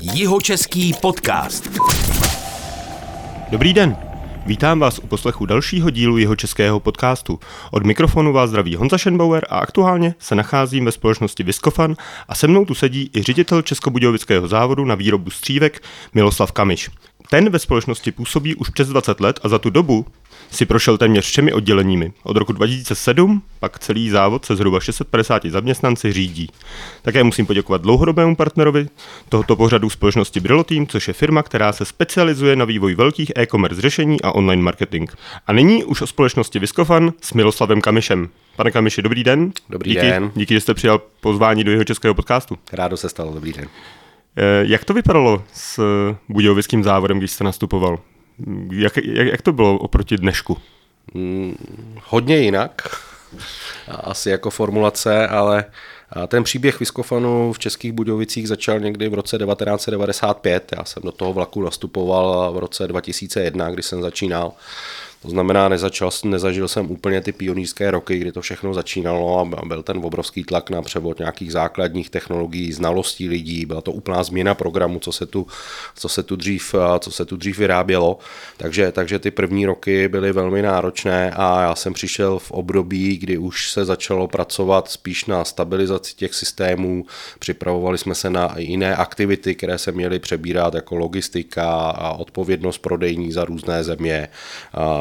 Jihočeský podcast. Dobrý den. Vítám vás u poslechu dalšího dílu Jihočeského podcastu. Od mikrofonu vás zdraví Honza Šenbauer a aktuálně se nacházím ve společnosti Viscofan a se mnou tu sedí i ředitel Českobudějovického závodu na výrobu střívek Miloslav Kamiš. Ten ve společnosti působí už přes 20 let a za tu dobu si prošel téměř všemi odděleními. Od roku 2007 pak celý závod se zhruba 650 zaměstnanci řídí. Také musím poděkovat dlouhodobému partnerovi tohoto pořadu společnosti Briloteam, což je firma, která se specializuje na vývoj velkých e-commerce řešení a online marketing. A nyní už o společnosti Viscofan s Miloslavem Kamišem. Pane Kamiši, dobrý den. Dobrý den. Díky, že jste přijal pozvání do Jihočeského podcastu. Rádo se stalo, dobrý den. Jak to vypadalo s budějovickým závodem, když jste nastupoval? Jak to bylo oproti dnešku? Hodně jinak, asi jako formulace, ale ten příběh Viscofanu v Českých Budějovicích začal někdy v roce 1995. Já jsem do toho vlaku nastupoval v roce 2001, kdy jsem začínal. To znamená, nezažil jsem úplně ty pionýrské roky, kdy to všechno začínalo a byl ten obrovský tlak na převod nějakých základních technologií, znalostí lidí, byla to úplná změna programu, co se tu dřív vyrábělo. Takže ty první roky byly velmi náročné a já jsem přišel v období, kdy už se začalo pracovat spíš na stabilizaci těch systémů, připravovali jsme se na jiné aktivity, které se měly přebírat, jako logistika a odpovědnost prodejní za různé země,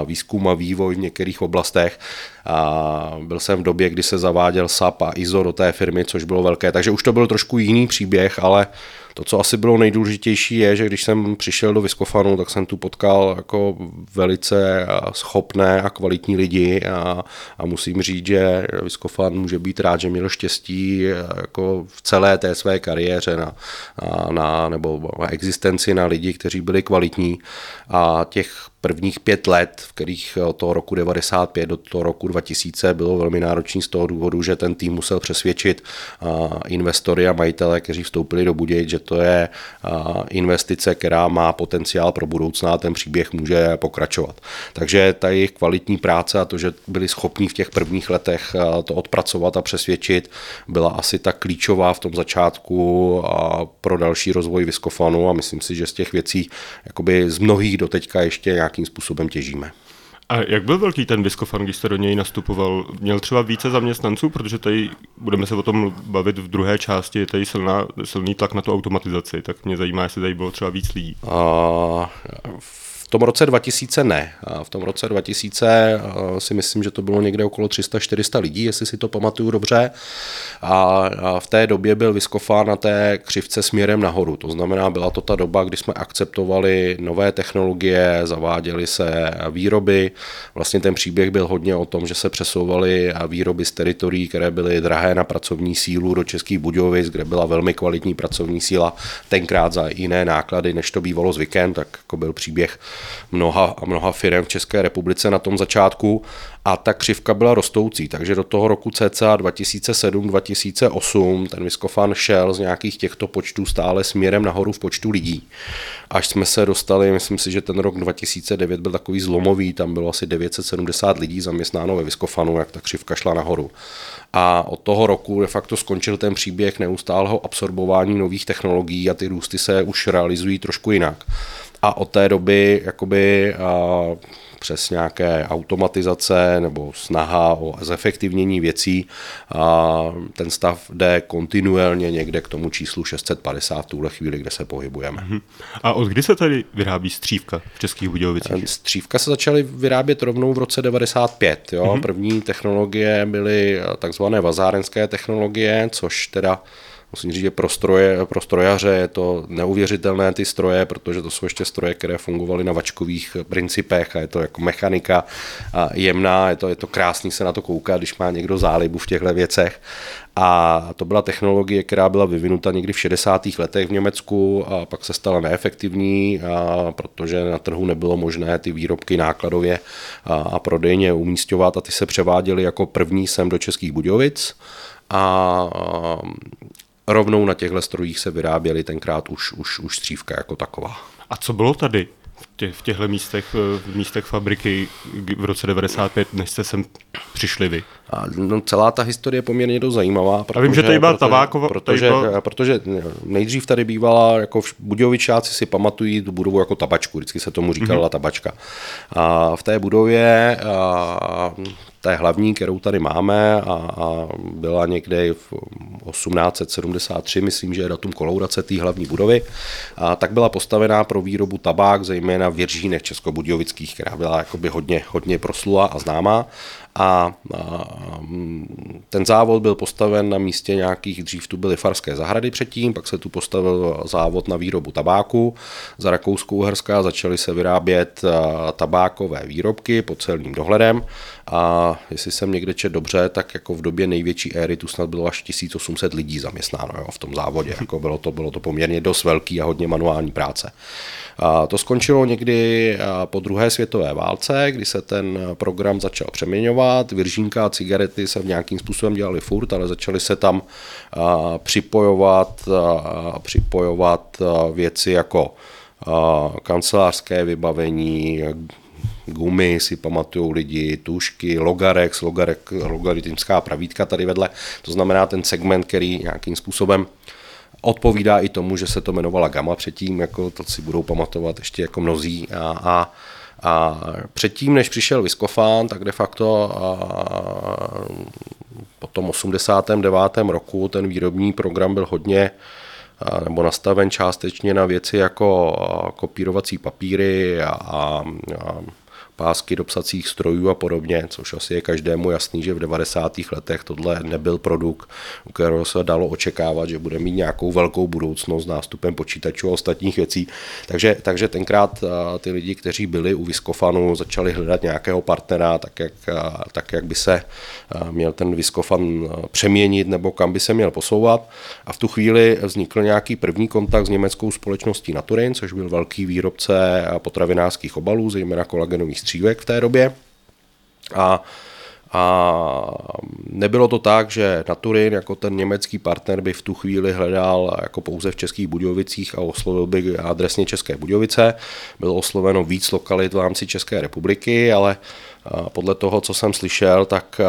výzkum a vývoj v některých oblastech. A byl jsem v době, kdy se zaváděl SAP a ISO do té firmy, což bylo velké, takže už to byl trošku jiný příběh, ale to, co asi bylo nejdůležitější, je, že když jsem přišel do Viscofanu, tak jsem tu potkal jako velice schopné a kvalitní lidi a musím říct, že Viscofan může být rád, že měl štěstí jako v celé té své kariéře nebo existenci na lidi, kteří byli kvalitní a těch prvních 5 let, v kterých od toho roku 95 do toho roku 2000 bylo velmi náročný z toho důvodu, že ten tým musel přesvědčit investory a majitele, kteří vstoupili do Buděj, že to je investice, která má potenciál pro budoucna a ten příběh může pokračovat. Takže ta jejich kvalitní práce a to, že byli schopní v těch prvních letech to odpracovat a přesvědčit, byla asi tak klíčová v tom začátku pro další rozvoj Viscofanu a myslím si, že z těch věcí jakoby z mnohých doteďka ještě nějakým způsobem těžíme. A jak byl velký ten Viscofan, když jste do něj nastupoval? Měl třeba více zaměstnanců, protože tady budeme se o tom bavit v druhé části, je tady silný tlak na tu automatizaci, tak mě zajímá, jestli tady bylo třeba víc lidí. V tom roce 2000 ne. V tom roce 2000 si myslím, že to bylo někde okolo 300-400 lidí, jestli si to pamatuju dobře. A v té době byl Viscofan na té křivce směrem nahoru. To znamená, byla to ta doba, kdy jsme akceptovali nové technologie, zaváděly se výroby. Vlastně ten příběh byl hodně o tom, že se přesouvaly výroby z teritorií, které byly drahé na pracovní sílu do Českých Budějovic, kde byla velmi kvalitní pracovní síla, tenkrát za jiné náklady, než to bývalo zvykem, tak jako byl příběh mnoha firem v České republice na tom začátku a ta křivka byla rostoucí, takže do toho roku cca 2007-2008 ten Viscofan šel z nějakých těchto počtů stále směrem nahoru v počtu lidí. Až jsme se dostali, myslím si, že ten rok 2009 byl takový zlomový, tam bylo asi 970 lidí zaměstnáno ve Viscofanu, jak ta křivka šla nahoru. A od toho roku de facto skončil ten příběh neustálého absorbování nových technologií a ty růsty se už realizují trošku jinak. A od té doby jakoby přes nějaké automatizace nebo snaha o zefektivnění věcí ten stav jde kontinuálně někde k tomu číslu 650 v tuhle chvíli, kde se pohybujeme. A od kdy se tady vyrábí střívka v Českých Budějovicích? Střívka se začaly vyrábět rovnou v roce 95. Jo? Mm-hmm. První technologie byly takzvané vazárenské technologie, což teda musím říct, že pro strojaře je to neuvěřitelné ty stroje, protože to jsou ještě stroje, které fungovaly na vačkových principech a je to jako mechanika jemná, je to krásný se na to koukat, když má někdo zálibu v těchto věcech. A to byla technologie, která byla vyvinuta někdy v 60. letech v Německu a pak se stala neefektivní, protože na trhu nebylo možné ty výrobky nákladově a prodejně umísťovat a ty se převáděly jako první sem do Českých Budějovic a rovnou na těchto strojích se vyráběly tenkrát už střívka jako taková. A co bylo tady v těchto místech fabriky v roce 95, než jste sem přišli vy? A no, celá ta historie je poměrně dost zajímavá. Protože, a vím, že tady byla Tabákova. Protože nejdřív tady bývala, jako Budějovičáci si pamatují tu budovu jako Tabačku, vždycky se tomu říkala Tabačka. A v té budově, té hlavní, kterou tady máme, a byla někde v 1873, myslím, že je datum kolourace té hlavní budovy, a tak byla postavená pro výrobu tabák, zejména v Věržínech českobudějovických, která byla jakoby hodně proslula a známá. A ten závod byl postaven na místě nějakých, dřív tu byly farské zahrady předtím, pak se tu postavil závod na výrobu tabáku. Za Rakousko-Uherska začaly se vyrábět tabákové výrobky pod celým dohledem. A jestli jsem někde četl dobře, tak jako v době největší éry tu snad bylo až 1800 lidí zaměstnáno, jo, v tom závodě. Jako bylo to poměrně dost velký a hodně manuální práce. A to skončilo někdy po druhé světové válce, kdy se ten program začal přeměňovat. Viržínka a cigarety se v nějakým způsobem dělaly furt, ale začaly se tam připojovat věci jako kancelářské vybavení, gumy si pamatujou lidi, tušky, logarex, logaritmická pravítka tady vedle. To znamená ten segment, který nějakým způsobem odpovídá i tomu, že se to jmenovala gamma předtím, jako to si budou pamatovat ještě jako mnozí. A předtím, než přišel Viscofan, tak de facto po tom 89. roku ten výrobní program byl hodně nebo nastaven částečně na věci jako kopírovací papíry a pásky do psacích strojů a podobně, což asi je každému jasný, že v 90. letech tohle nebyl produkt, u kterého se dalo očekávat, že bude mít nějakou velkou budoucnost s nástupem počítačů a ostatních věcí. Takže tenkrát ty lidi, kteří byli u Viscofanu, začali hledat nějakého partnera, tak jak by se měl ten Viscofan přeměnit nebo kam by se měl posouvat. A v tu chvíli vznikl nějaký první kontakt s německou společností Naturin, což byl velký výrobce potravinářských obalů, zejména kolagenových střívek v té době, a nebylo to tak, že Naturin jako ten německý partner by v tu chvíli hledal jako pouze v Českých Budějovicích a oslovil by adresně České Budějovice. Bylo osloveno víc lokalit v rámci České republiky, ale podle toho, co jsem slyšel, tak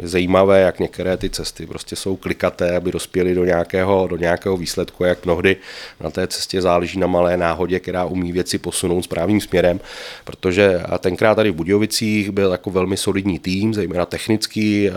je zajímavé, jak některé ty cesty prostě jsou klikaté, aby dospěly do nějakého výsledku, jak mnohdy na té cestě záleží na malé náhodě, která umí věci posunout správným směrem, protože tenkrát tady v Budějovicích byl jako velmi solidní tým, zejména technický,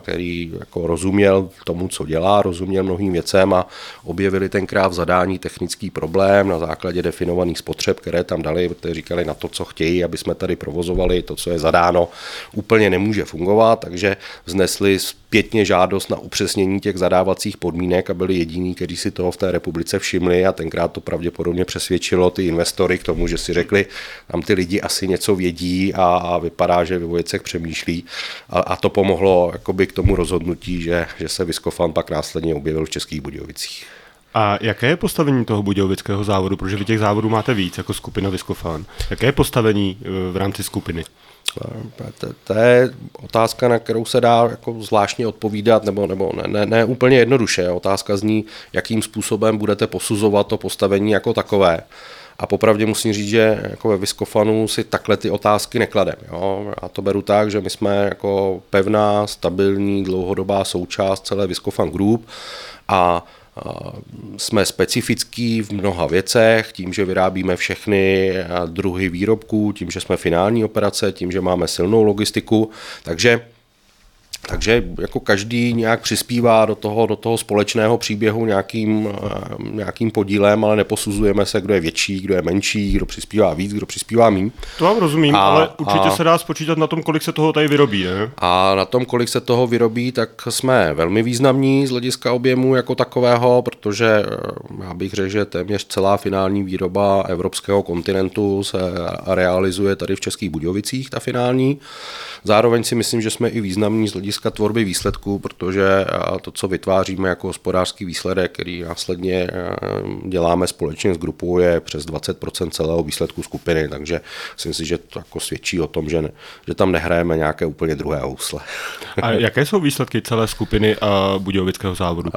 který jako rozuměl tomu, co dělá, rozuměl mnohým věcem, a objevili tenkrát v zadání technický problém na základě definovaných spotřeb, které tam dali, protože říkali, na to, co chtějí, aby jsme tady provozovali, to, co je zadáno, úplně nemůže fungovat, takže vznesli zpětně žádost na upřesnění těch zadávacích podmínek a byli jediní, kteří si toho v té republice všimli, a tenkrát to pravděpodobně přesvědčilo ty investory k tomu, že si řekli, tam ty lidi asi něco vědí a vypadá, že ve Vojicech přemýšlí, a to pomohlo jakoby k tomu rozhodnutí, že se Viscofan pak následně objevil v Českých Budějovicích. A jaké je postavení toho budějovického závodu? Protože vy těch závodů máte víc jako skupina Viscofan. Jaké je postavení v rámci skupiny? To je otázka, na kterou se dá jako zvláštně odpovídat, nebo ne úplně jednoduše. Otázka zní, jakým způsobem budete posuzovat to postavení jako takové. A popravdě musím říct, že jako ve Viscofanu si takhle ty otázky neklademe. Jo? A to beru tak, že my jsme jako pevná, stabilní, dlouhodobá součást celé Viscofan Group a jsme specifický v mnoha věcech, tím, že vyrábíme všechny druhy výrobků, tím, že jsme finální operace, tím, že máme silnou logistiku, takže jako každý nějak přispívá do toho společného příběhu nějakým podílem, ale neposuzujeme se, kdo je větší, kdo je menší, kdo přispívá víc, kdo přispívá míň. To vám rozumím, ale určitě se dá spočítat na tom, kolik se toho tady vyrobí, ne? A na tom, kolik se toho vyrobí, tak jsme velmi významní z hlediska objemu jako takového, protože já bych řekl, že téměř celá finální výroba evropského kontinentu se realizuje tady v Českých Budějovicích, ta finální. Zároveň si myslím, že jsme i významní z hlediska tvorby výsledků, protože to, co vytváříme jako hospodářský výsledek, který následně děláme společně s grupou, je přes 20% celého výsledku skupiny, takže si myslím, že to jako svědčí o tom, že tam nehrajeme nějaké úplně druhé housle. A jaké jsou výsledky celé skupiny Budějovického závodu?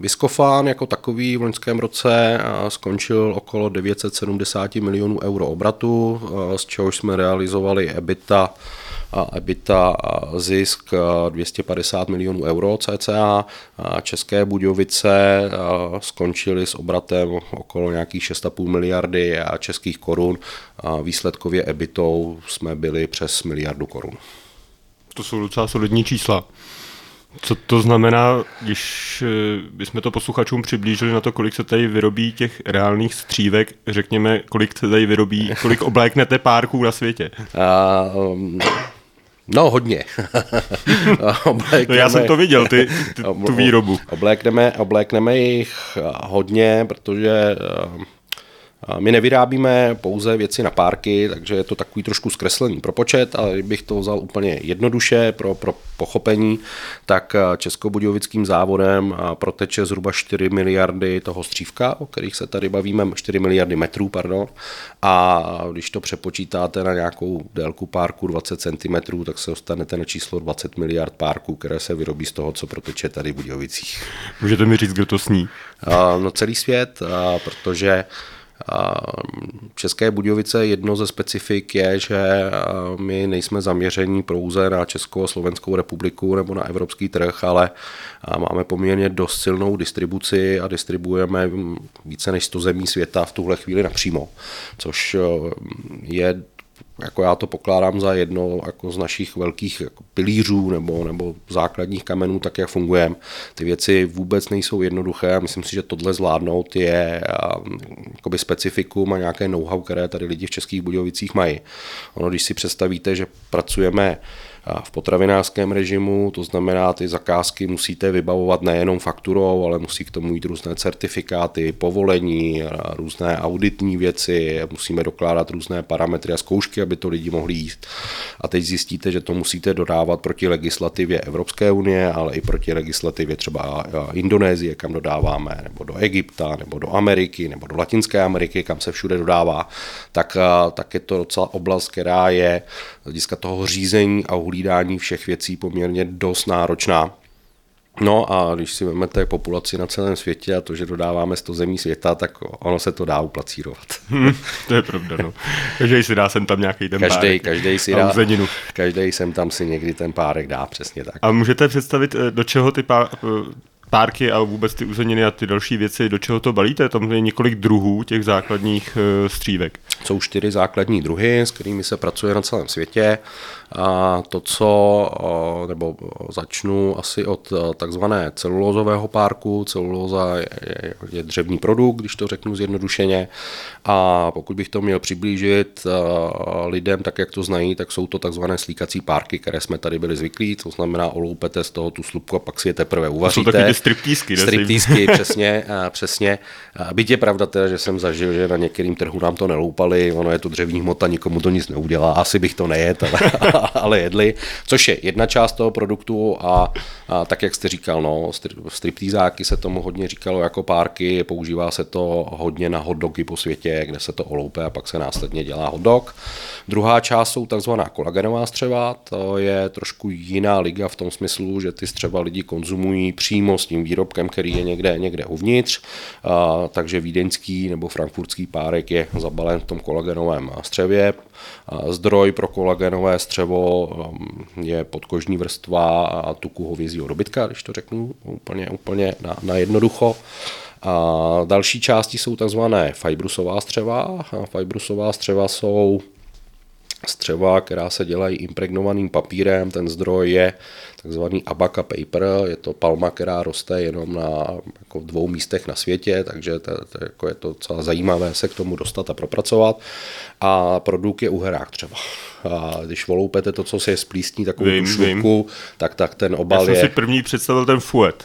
Viscofan jako takový v loňském roce skončil okolo 970 milionů euro obratu, z čehož jsme realizovali EBITDA zisk 250 milionů euro cca. České Budějovice skončily s obratem okolo nějakých 6,5 miliardy českých korun. Výsledkově EBITou jsme byli přes miliardu korun. To jsou docela solidní čísla. Co to znamená, když bychom to posluchačům přiblížili na to, kolik se tady vyrobí těch reálných střívek, řekněme, kolik se tady vyrobí, kolik obléknete párků na světě? No, hodně. No, já jsem to viděl, tu výrobu. Oblékneme jich hodně, protože my nevyrábíme pouze věci na párky, takže je to takový trošku zkreslený propočet, ale kdybych to vzal úplně jednoduše pro pochopení, tak Českobudějovickým závodem proteče zhruba 4 miliardy toho střívka, o kterých se tady bavíme, 4 miliardy metrů, pardon, a když to přepočítáte na nějakou délku párku 20 cm, tak se dostanete na číslo 20 miliard párků, které se vyrobí z toho, co proteče tady v Budějovicích. Můžete mi říct, kdo to sní? No celý svět, protože České Budějovice, jedno ze specifik je, že my nejsme zaměření pouze na Českou a Slovenskou republiku nebo na evropský trh, ale máme poměrně dost silnou distribuci a distribuujeme více než 100 zemí světa v tuhle chvíli napřímo, což je, jako já to pokládám za jedno jako z našich velkých jako pilířů nebo základních kamenů, tak jak fungujeme. Ty věci vůbec nejsou jednoduché a myslím si, že tohle zvládnout je jakoby specifikum a nějaké know-how, které tady lidi v Českých Budějovicích mají. Ono, když si představíte, že pracujeme v potravinářském režimu, to znamená, ty zakázky musíte vybavovat nejenom fakturou, ale musí k tomu jít různé certifikáty, povolení, různé auditní věci, musíme dokládat různé parametry a zkoušky, aby to lidi mohli jíst. A teď zjistíte, že to musíte dodávat proti legislativě Evropské unie, ale i proti legislativě třeba Indonésie, kam dodáváme, nebo do Egypta, nebo do Ameriky, nebo do Latinské Ameriky, kam se všude dodává, tak je to docela oblast, která je z hlediska toho řízení a hlídání všech věcí poměrně dost náročná. No a když si vezmete populaci na celém světě a to, že dodáváme 100 zemí světa, tak ono se to dá uplacírovat. To je pravda, no. Každej si dá sem tam nějaký ten párek. Každej sem tam si někdy ten párek dá, přesně tak. A můžete představit, do čeho ty párky a vůbec ty uzeniny a ty další věci, do čeho to balíte? Tam je několik druhů těch základních střívek. Jsou 4 základní druhy, s kterými se pracuje na celém světě. A to, začnu asi od takzvané celulózového párku. Celulóza je dřevní produkt, když to řeknu zjednodušeně. A pokud bych to měl přiblížit lidem, tak jak to znají, tak jsou to takzvané slíkací párky, které jsme tady byli zvyklí. To znamená, oloupete z toho tu slupku a pak si je teprve uvaříte. To jsou taky ty striptýzky, přesně. Byť je pravda teda, že jsem zažil, že na některým trhu nám to neloupali, ono je to dřevní hmota, nikomu to nic neudělá, asi bych to nejet, ale jedli, což je jedna část toho produktu a tak, jak jste říkal, no, striptýzáky se tomu hodně říkalo jako párky, používá se to hodně na hotdogy po světě, kde se to oloupe a pak se následně dělá hotdog. Druhá část jsou takzvaná kolagenová střeva, to je trošku jiná liga v tom smyslu, že ty střeva lidi konzumují přímo s tím výrobkem, který je někde uvnitř, takže vídeňský nebo frankfurtský párek je zabalen v tom kolagenovém střevě. Zdroj pro kolagenové střevo je podkožní vrstva tuku hovězího dobytka, když to řeknu úplně na jednoducho. A další části jsou takzvané fibrusová střeva. Fibrusová střeva jsou střeva, která se dělají impregnovaným papírem, ten zdroj je takzvaný abaca paper, je to palma, která roste jenom na jako dvou místech na světě, takže je to docela zajímavé se k tomu dostat a propracovat. A produkt je uherák třeba. A když oloupete to, co se je splísní, takovou dušovku, tak ten obal je... Já jsem si první představil ten fuet.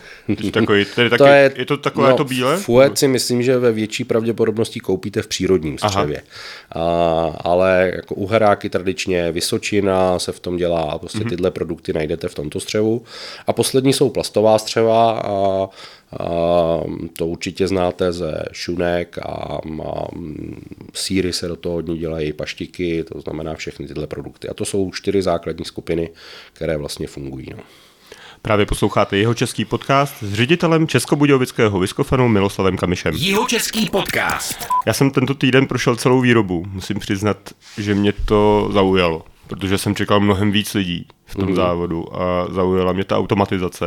Je to takové to bílé? Fuet si myslím, že ve větší pravděpodobnosti koupíte v přírodním střevě. Ale jako uheráky tradičně Vysočina se v tom dělá, prostě tyhle produkty najdete v tomto střevu. A poslední jsou plastová střeva a to určitě znáte ze šunek a sýry se do toho hodně dělají, paštiky, to znamená všechny tyhle produkty. A to jsou 4 základní skupiny, které vlastně fungují. No. Právě posloucháte Jihočeský podcast s ředitelem českobudějovického Viscofanu Miloslavem Kamišem. Jihočeský podcast. Já jsem tento týden prošel celou výrobu. Musím přiznat, že mě to zaujalo, protože jsem čekal mnohem víc lidí v tom závodu a zaujala mě ta automatizace.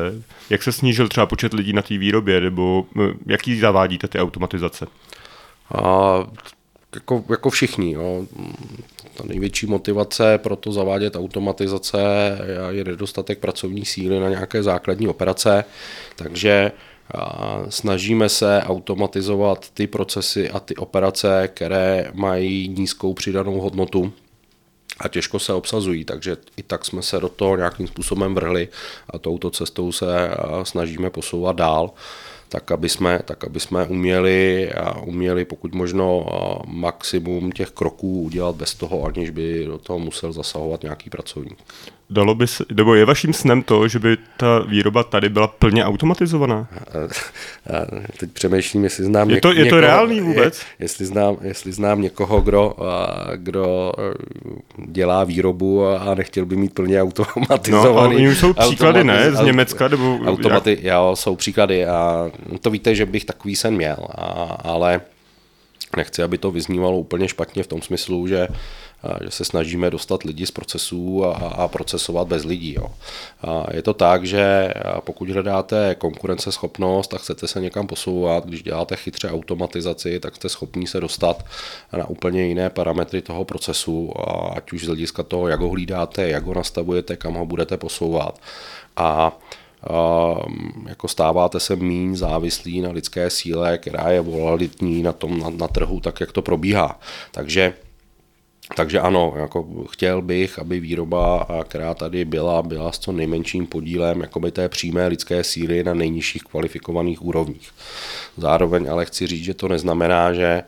Jak se snížil třeba počet lidí na té výrobě, nebo jaký zavádíte ty automatizace? Jako všichni, jo. Ta největší motivace pro to zavádět automatizace je nedostatek pracovní síly na nějaké základní operace, takže snažíme se automatizovat ty procesy a ty operace, které mají nízkou přidanou hodnotu a těžko se obsazují, takže i tak jsme se do toho nějakým způsobem vrhli a touto cestou se snažíme posouvat dál. Tak, aby jsme uměli pokud možno maximum těch kroků udělat bez toho, aniž by do toho musel zasahovat nějaký pracovník. Dalo by se, nebo je vaším snem to, že by ta výroba tady byla plně automatizovaná? Teď přemýšlím, jestli znám je to reálný vůbec? Jestli znám někoho, kdo dělá výrobu a nechtěl by mít plně automatizovaný. No, ale jsou příklady, ne? Z Německa? Nebo jo, jsou příklady a to víte, že bych takový sen měl, ale nechci, aby to vyznívalo úplně špatně v tom smyslu, že se snažíme dostat lidi z procesů a procesovat bez lidí. Jo. Je to tak, že pokud hledáte konkurenceschopnost a chcete se někam posouvat, když děláte chytře automatizaci, tak jste schopni se dostat na úplně jiné parametry toho procesu, ať už z hlediska toho, jak ho hlídáte, jak ho nastavujete, kam ho budete posouvat. Jako stáváte se míň závislí na lidské síle, která je volatilní na trhu, tak jak to probíhá. Takže ano, jako chtěl bych, aby výroba, která tady byla s co nejmenším podílem jakoby té přímé lidské síly na nejnižších kvalifikovaných úrovních. Zároveň ale chci říct, že to neznamená, že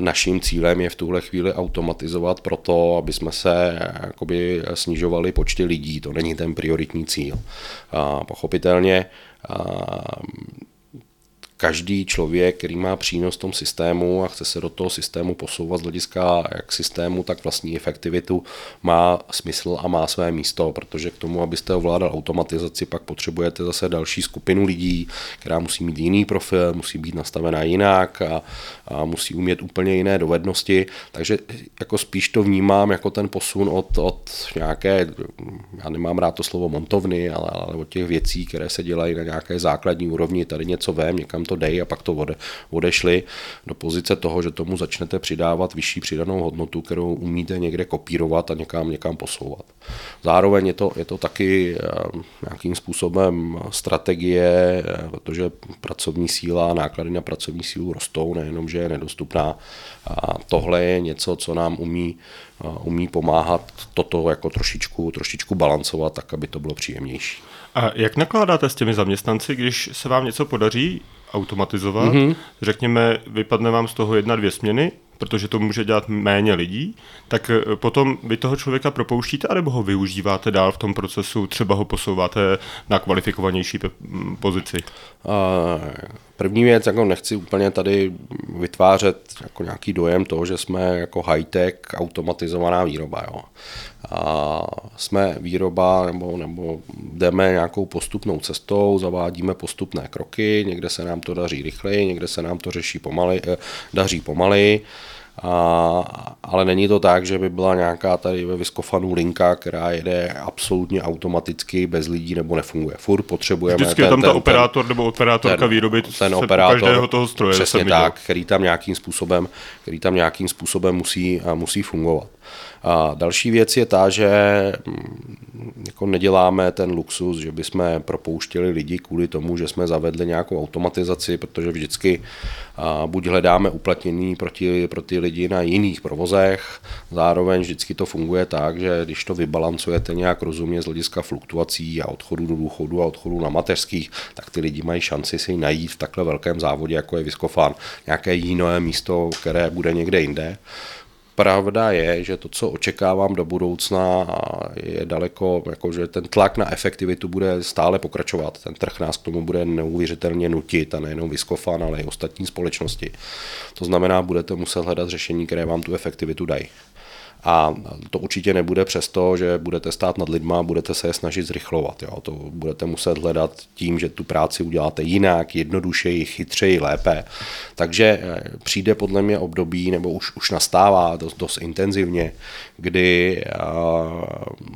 naším cílem je v tuhle chvíli automatizovat proto, aby jsme se jakoby snižovali počty lidí. To není ten prioritní cíl. Pochopitelně každý člověk, který má přínos v tom systému a chce se do toho systému posouvat z hlediska jak systému, tak vlastní efektivitu, má smysl a má své místo, protože k tomu, abyste ovládal automatizaci, pak potřebujete zase další skupinu lidí, která musí mít jiný profil, musí být nastavená jinak a musí umět úplně jiné dovednosti, takže jako spíš to vnímám jako ten posun od nějaké, já nemám rád to slovo montovny, ale od těch věcí, které se dělají na nějaké základní úrovni, tady něco vem, někam to dej a pak to odešli do pozice toho, že tomu začnete přidávat vyšší přidanou hodnotu, kterou umíte někde kopírovat a někam posouvat. Zároveň je to taky nějakým způsobem strategie, protože pracovní síla, náklady na pracovní sílu rostou, nejenom, že je nedostupná. A tohle je něco, co nám umí pomáhat toto jako trošičku balancovat, tak aby to bylo příjemnější. A jak nakládáte s těmi zaměstnanci, když se vám něco podaří automatizovat? Řekněme, vypadne vám z toho 1-2 směny, protože to může dělat méně lidí, tak potom vy toho člověka propouštíte, anebo ho využíváte dál v tom procesu, třeba ho posouváte na kvalifikovanější pozici? První věc, jako nechci úplně tady vytvářet jako nějaký dojem toho, že jsme jako high-tech automatizovaná výroba. Jo. A jsme výroba nebo jdeme nějakou postupnou cestou, zavádíme postupné kroky, někde se nám to daří rychleji, někde se nám to daří pomaleji. Ale není to tak, že by byla nějaká tady ve Viscofanu linka, která jede absolutně automaticky bez lidí nebo nefunguje. Furt potřebujeme vždycky je tam ta operátor nebo operátorka výroby každého toho stroje. Přesně tak, který tam nějakým způsobem musí fungovat. A další věc je ta, že jako neděláme ten luxus, že bychom propouštěli lidi kvůli tomu, že jsme zavedli nějakou automatizaci, protože vždycky buď hledáme uplatnění pro ty lidi na jiných provozech, zároveň vždycky to funguje tak, že když to vybalancujete nějak rozumně z hlediska fluktuací a odchodu do důchodu a odchodu na mateřských, tak ty lidi mají šanci si najít v takhle velkém závodě, jako je Viscofan, nějaké jiné místo, které bude někde jinde. Pravda je, že to, co očekávám do budoucna, je daleko, jakože ten tlak na efektivitu bude stále pokračovat. Ten trh nás k tomu bude neuvěřitelně nutit, a nejenom Viscofan, ale i ostatní společnosti. To znamená, budete muset hledat řešení, které vám tu efektivitu dají. A to určitě nebude přesto, že budete stát nad lidma, budete se je snažit zrychlovat. Jo. To budete muset hledat tím, že tu práci uděláte jinak, jednodušeji, chytřeji, lépe. Takže přijde podle mě období, nebo už nastává dost intenzivně, kdy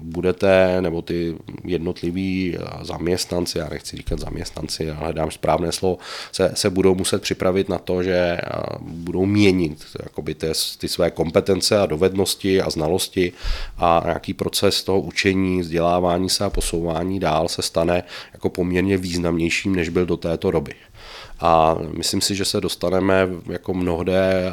budete, nebo ty jednotliví zaměstnanci, já nechci říkat zaměstnanci, hledám správné slovo, se budou muset připravit na to, že budou měnit jakoby ty své kompetence a dovednosti a znalosti, a nějaký proces toho učení, vzdělávání se a posouvání dál se stane jako poměrně významnějším, než byl do této doby. A myslím si, že se dostaneme jako mnohde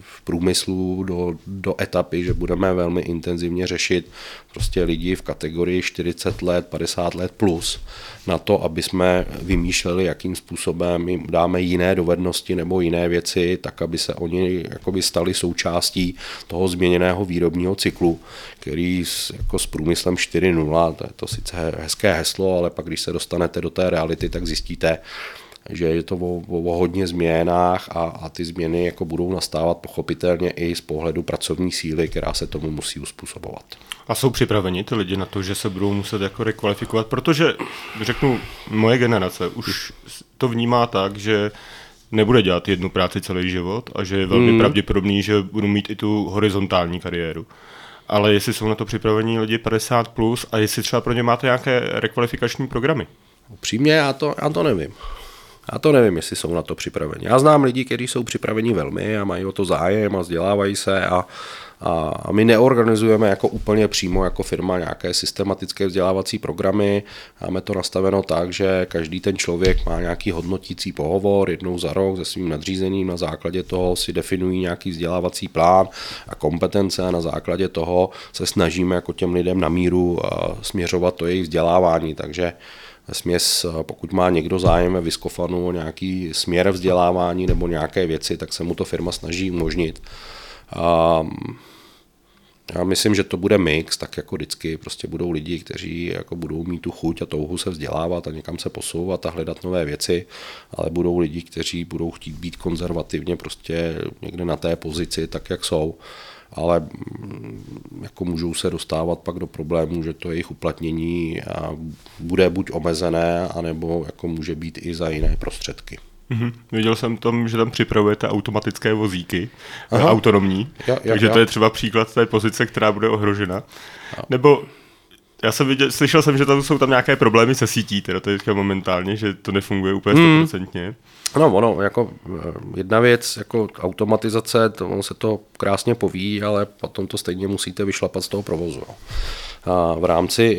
v průmyslu do etapy, že budeme velmi intenzivně řešit prostě lidi v kategorii 40 let, 50 let plus na to, aby jsme vymýšleli, jakým způsobem jim dáme jiné dovednosti nebo jiné věci, tak aby se oni jakoby stali součástí toho změněného výrobního cyklu, který jako s průmyslem 4.0, to je to sice hezké heslo, ale pak když se dostanete do té reality, tak zjistíte, že je to o hodně změnách a ty změny jako budou nastávat pochopitelně i z pohledu pracovní síly, která se tomu musí uspůsobovat. A jsou připraveni ty lidi na to, že se budou muset jako rekvalifikovat, protože řeknu, moje generace už to vnímá tak, že nebude dělat jednu práci celý život a že je velmi pravděpodobný, že budou mít i tu horizontální kariéru. Ale jestli jsou na to připraveni lidi 50 plus a jestli třeba pro ně máte nějaké rekvalifikační programy? Upřímně já to nevím. Já to nevím, jestli jsou na to připraveni. Já znám lidi, kteří jsou připraveni velmi a mají o to zájem a vzdělávají se a my neorganizujeme jako úplně přímo jako firma nějaké systematické vzdělávací programy. Máme to nastaveno tak, že každý ten člověk má nějaký hodnotící pohovor jednou za rok se svým nadřízeným, na základě toho si definují nějaký vzdělávací plán a kompetence a na základě toho se snažíme jako těm lidem na míru směřovat to jejich vzdělávání, takže směs, pokud má někdo zájem ve Viscofanu o nějaký směr vzdělávání nebo nějaké věci, tak se mu to firma snaží umožnit. Já myslím, že to bude mix, tak jako vždycky prostě budou lidi, kteří jako budou mít tu chuť a touhu se vzdělávat a někam se posouvat a hledat nové věci, ale budou lidi, kteří budou chtít být konzervativně prostě někde na té pozici, tak jak jsou. Ale jako můžou se dostávat pak do problémů, že to jejich uplatnění bude buď omezené, anebo jako může být i za jiné prostředky. Mm-hmm. Viděl jsem tam, že tam připravujete automatické vozíky, autonomní, takže to je třeba příklad té pozice, která bude ohrožena. Nebo slyšel jsem, že tam jsou tam nějaké problémy se sítí, teda to je momentálně, že to nefunguje úplně 100%. No, ono, jako jedna věc, jako automatizace, to, ono se to krásně poví, ale potom to stejně musíte vyšlapat z toho provozu. A v rámci,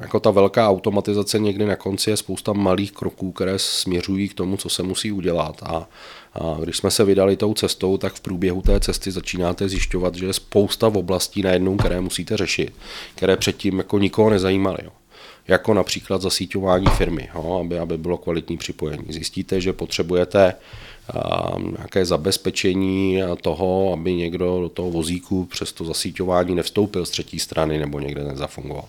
jako ta velká automatizace někdy na konci je spousta malých kroků, které směřují k tomu, co se musí udělat. A když jsme se vydali tou cestou, tak v průběhu té cesty začínáte zjišťovat, že je spousta oblastí najednou, které musíte řešit, které předtím jako nikoho nezajímaly. Jo. Jako například zasíťování firmy, jo, aby bylo kvalitní připojení. Zjistíte, že potřebujete nějaké zabezpečení toho, aby někdo do toho vozíku přes to zasíťování nevstoupil z třetí strany nebo někde nezafungoval.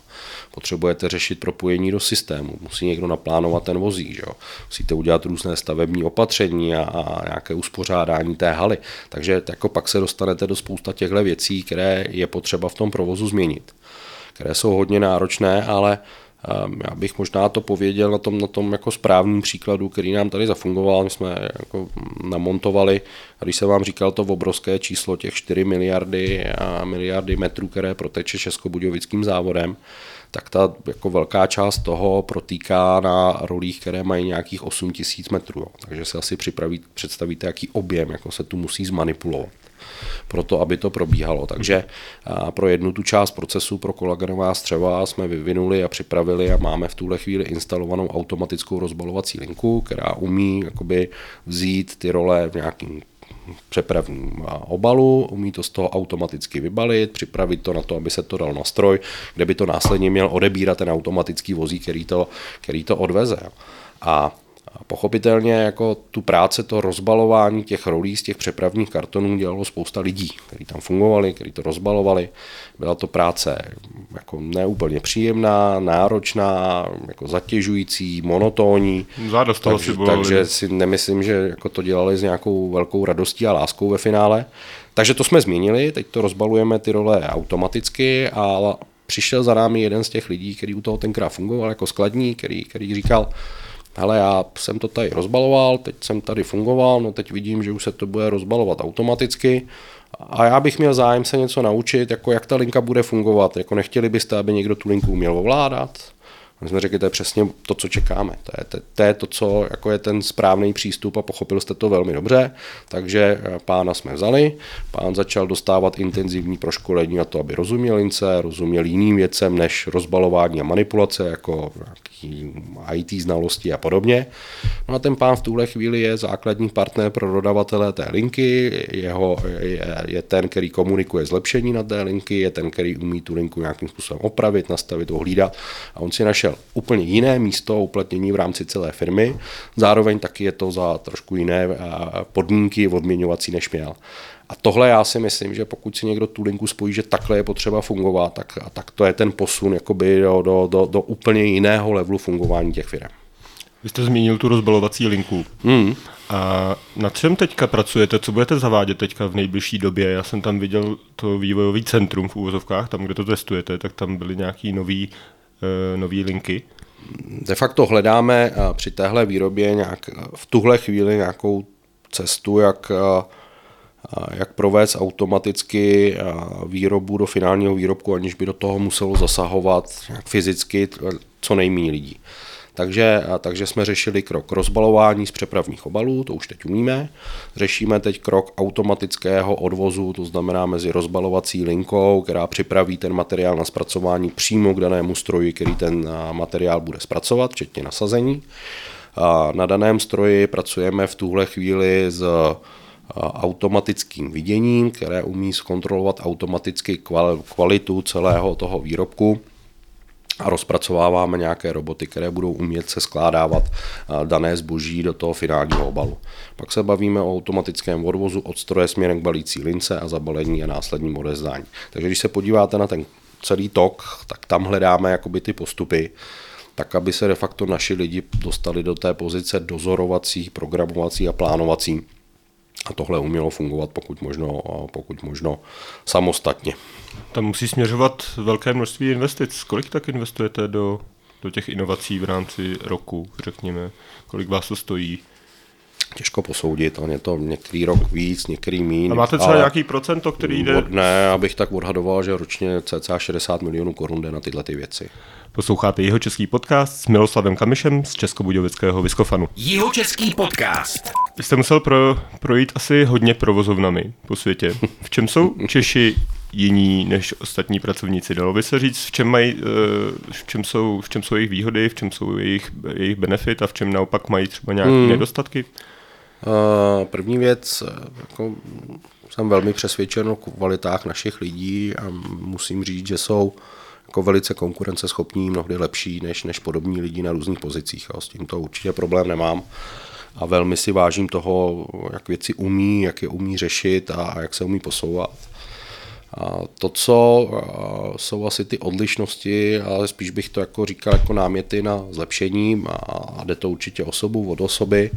Potřebujete řešit propojení do systému, musí někdo naplánovat ten vozík, že jo? Musíte udělat různé stavební opatření a nějaké uspořádání té haly, takže jako pak se dostanete do spousta těchto věcí, které je potřeba v tom provozu změnit, které jsou hodně náročné, ale Já bych možná to pověděl na tom jako správném příkladu, který nám tady zafungoval, my jsme jako namontovali, a když jsem vám říkal to obrovské číslo těch 4 miliardy a miliardy metrů, které proteče Českobudějovickým závodem, tak ta jako velká část toho protýká na rolích, které mají nějakých 8 000 metrů. Jo. Takže si asi představíte, jaký objem jako se tu musí zmanipulovat pro to, aby to probíhalo. Takže pro jednu tu část procesu pro kolagenová střeva jsme vyvinuli a připravili a máme v tuhle chvíli instalovanou automatickou rozbalovací linku, která umí jakoby vzít ty role v nějakým přepravním obalu, umí to z toho automaticky vybalit, připravit to na to, aby se to dal na stroj, kde by to následně měl odebírat ten automatický vozík, který to odveze. A pochopitelně jako tu práce, to rozbalování těch rolí z těch přepravních kartonů dělalo spousta lidí, kteří tam fungovali, kteří to rozbalovali. Byla to práce jako neúplně příjemná, náročná, jako zatěžující, monotónní. Takže si nemyslím, že jako to dělali s nějakou velkou radostí a láskou ve finále. Takže to jsme změnili, teď to rozbalujeme ty role automaticky a přišel za námi jeden z těch lidí, který u toho tenkrát fungoval jako skladník, který říkal: hele, já jsem to tady rozbaloval, teď jsem tady fungoval, no teď vidím, že už se to bude rozbalovat automaticky a já bych měl zájem se něco naučit, jako jak ta linka bude fungovat, jako nechtěli byste, aby někdo tu linku uměl ovládat. My jsme řekli, to je přesně to, co čekáme, to je to, co jako je ten správný přístup a pochopil jste to velmi dobře, takže pána jsme vzali, pán začal dostávat intenzivní proškolení na to, aby rozuměl lince, rozuměl jiným věcem než rozbalování a manipulace, jako IT znalosti a podobně. No a ten pán v tuhle chvíli je základní partner pro dodavatele té linky, je ten, který komunikuje zlepšení na té linky, je ten, který umí tu linku nějakým způsobem opravit, nastavit, ohlídat a on si našel úplně jiné místo uplatnění v rámci celé firmy, zároveň taky je to za trošku jiné podmínky odměňovací než měl. A tohle já si myslím, že pokud si někdo tu linku spojí, že takhle je potřeba fungovat, tak to je ten posun jakoby do úplně jiného levelu fungování těch firm. Vy jste zmínil tu rozbalovací linku. A na čem teďka pracujete? Co budete zavádět teďka v nejbližší době? Já jsem tam viděl to vývojový centrum v uvozovkách, tam, kde to testujete, tak tam byly nějaký nový linky? De facto hledáme při téhle výrobě v tuhle chvíli nějakou cestu, jak provést automaticky výrobu do finálního výrobku, aniž by do toho muselo zasahovat fyzicky co nejméně lidí. Takže jsme řešili krok rozbalování z přepravních obalů, to už teď umíme. Řešíme teď krok automatického odvozu, to znamená mezi rozbalovací linkou, která připraví ten materiál na zpracování přímo k danému stroji, který ten materiál bude zpracovat, včetně nasazení. A na daném stroji pracujeme v tuhle chvíli s automatickým viděním, které umí zkontrolovat automaticky kvalitu celého toho výrobku. A rozpracováváme nějaké roboty, které budou umět se skládávat dané zboží do toho finálního obalu. Pak se bavíme o automatickém odvozu od stroje směrem k balící lince a zabalení a následním odezdání. Takže když se podíváte na ten celý tok, tak tam hledáme jakoby ty postupy, tak aby se de facto naši lidi dostali do té pozice dozorovací, programovací a plánovací. A tohle umělo fungovat pokud možno samostatně. Tam musí směřovat velké množství investic. Kolik tak investujete do těch inovací v rámci roku, řekněme? Kolik vás to stojí? Těžko posoudit, on je to některý rok víc, některý míň. A máte třeba nějaký procento, který jde? Ne, abych tak odhadoval, že ročně cca 60 milionů korun jde na tyhle ty věci. Posloucháte Jihočeský podcast s Miloslavem Kamišem z českobudějovického Viscofanu. Jihočeský podcast. Vy jste musel projít asi hodně provozovnami po světě. V čem jsou Češi jiní než ostatní pracovníci? Dalo by se říct, v čem jsou jejich výhody, v čem jsou jejich benefit a v čem naopak mají třeba nějaké nedostatky? První věc, jako jsem velmi přesvědčen o kvalitách našich lidí a musím říct, že jsou jako velice konkurenceschopní, mnohdy lepší než podobní lidi na různých pozicích. A s tím to určitě problém nemám. A velmi si vážím toho, jak věci umí, jak je umí řešit a jak se umí posouvat. A to, co jsou asi ty odlišnosti, ale spíš bych to jako říkal jako náměty na zlepšení a jde to určitě osobu od osoby,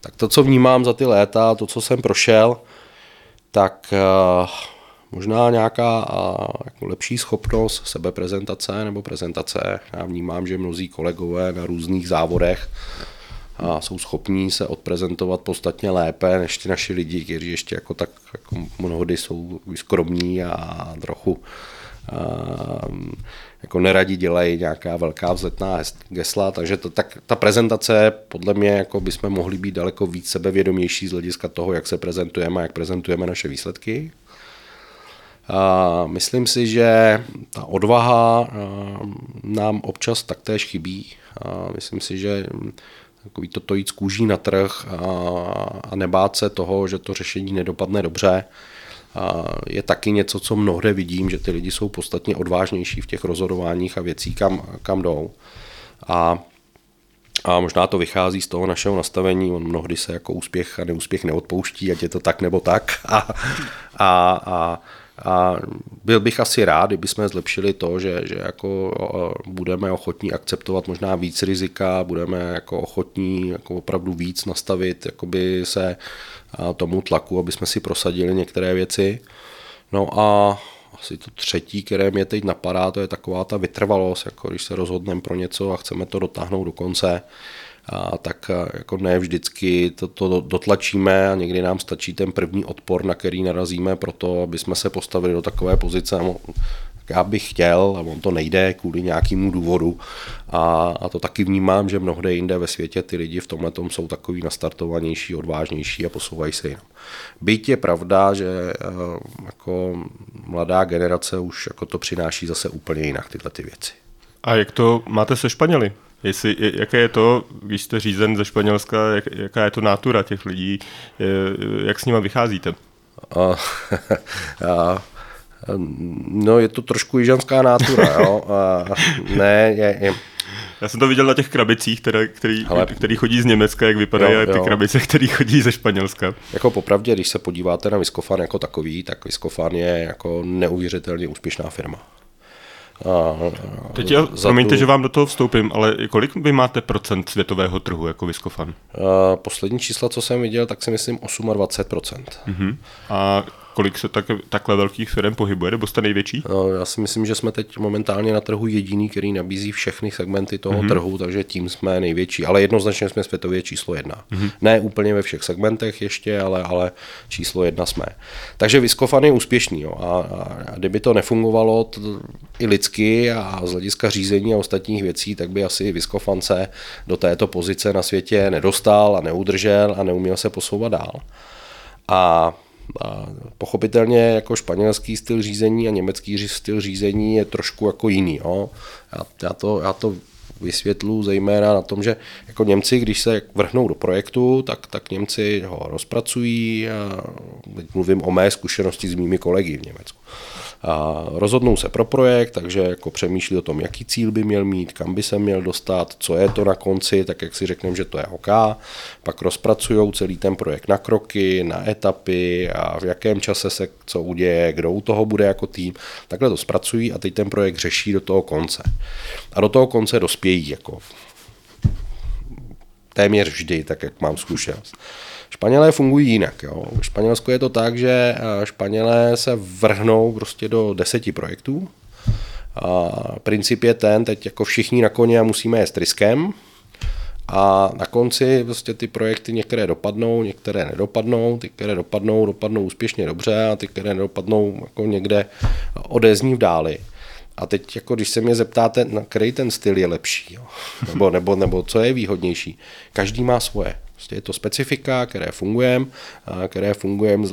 tak to, co vnímám za ty léta, to, co jsem prošel, tak Možná nějaká jako lepší schopnost sebeprezentace nebo prezentace. Já vnímám, že mnozí kolegové na různých závodech jsou schopní se odprezentovat podstatně lépe než ty naši lidi, kteří ještě jako tak jako mnohdy jsou skromní a trochu jako neradi dělají nějaká velká vzletná gesla, takže ta prezentace podle mě jako bychom mohli být daleko víc sebevědomější z hlediska toho, jak se prezentujeme a jak prezentujeme naše výsledky. Myslím si, že ta odvaha nám občas taktéž chybí. Myslím si, že takový toto jít z kůží na trh a nebát se toho, že to řešení nedopadne dobře, je taky něco, co mnohde vidím, že ty lidi jsou podstatně odvážnější v těch rozhodováních a věcí, kam jdou. A možná to vychází z toho našeho nastavení, on mnohdy se jako úspěch a neúspěch neodpouští, ať je to tak nebo tak. A byl bych asi rád, kdybychom zlepšili to, že jako budeme ochotní akceptovat možná víc rizika, budeme jako ochotní jako opravdu víc nastavit jakoby se tomu tlaku, aby jsme si prosadili některé věci. No a asi to třetí, které mě teď napadá, to je taková ta vytrvalost, jako když se rozhodneme pro něco a chceme to dotáhnout do konce, tak jako ne vždycky to dotlačíme a někdy nám stačí ten první odpor, na který narazíme proto, aby jsme se postavili do takové pozice, já bych chtěl, a on to nejde kvůli nějakému důvodu. A to taky vnímám, že mnohde jinde ve světě ty lidi v tomhletom jsou takový nastartovanější, odvážnější a posouvají se jinam. Byť je pravda, že jako mladá generace už jako to přináší zase úplně jinak tyhle ty věci. A jak to máte se Španěli? Jaké je to, když jste řízen ze Španělska, jaká je to nátura těch lidí, jak s nima vycházíte? No, je to trošku jižanská nátura, jo. Ne, je. Já jsem to viděl na těch krabicích, který chodí z Německa, jak vypadají, jo, ty krabice, který chodí ze Španělska. Jako popravdě, když se podíváte na Viscofan jako takový, tak Viscofan je jako neuvěřitelně úspěšná firma. Teď promiňte, že vám do toho vstoupím, ale kolik vy máte procent světového trhu jako Viscofan? Poslední čísla, co jsem viděl, tak si myslím 28%. Uh-huh. A kolik se takhle velkých firm pohybuje, nebo jste největší? No, já si myslím, že jsme teď momentálně na trhu jediný, který nabízí všechny segmenty toho trhu, takže tím jsme největší. Ale jednoznačně jsme světově číslo 1. Ne úplně ve všech segmentech ještě, ale číslo 1 jsme. Takže Viscofan je úspěšný. Jo. A kdyby to nefungovalo i lidsky a z hlediska řízení a ostatních věcí, tak by asi Viscofan se do této pozice na světě nedostal a neudržel a neuměl se posouvat dál. A pochopitelně jako španělský styl řízení a německý styl řízení je trošku jako jiný. Jo? Já to vysvětluji zejména na tom, že jako Němci, když se vrhnou do projektu, tak Němci ho rozpracují, a teď mluvím o mé zkušenosti s mými kolegy v Německu. A rozhodnou se pro projekt, takže jako přemýšlí o tom, jaký cíl by měl mít, kam by se měl dostat, co je to na konci, tak jak si řekneme, že to je OK. Pak rozpracují celý ten projekt na kroky, na etapy a v jakém čase se co uděje, kdo u toho bude jako tým. Takhle to zpracují a teď ten projekt řeší do toho konce. A do toho konce dospějí jako téměř vždy, tak jak mám zkušenost. Španělé fungují jinak. Jo. V Španělsku je to tak, že Španělé se vrhnou prostě do 10 projektů. A princip je ten, teď jako všichni na koně a musíme jet s tryskem. A na konci prostě ty projekty některé dopadnou, některé nedopadnou, ty, které dopadnou úspěšně dobře a ty, které nedopadnou jako někde odezní v dáli. A teď, jako když se mě zeptáte, na který ten styl je lepší, jo? Nebo co je výhodnější, každý má svoje. Prostě je to specifika, které fungujeme z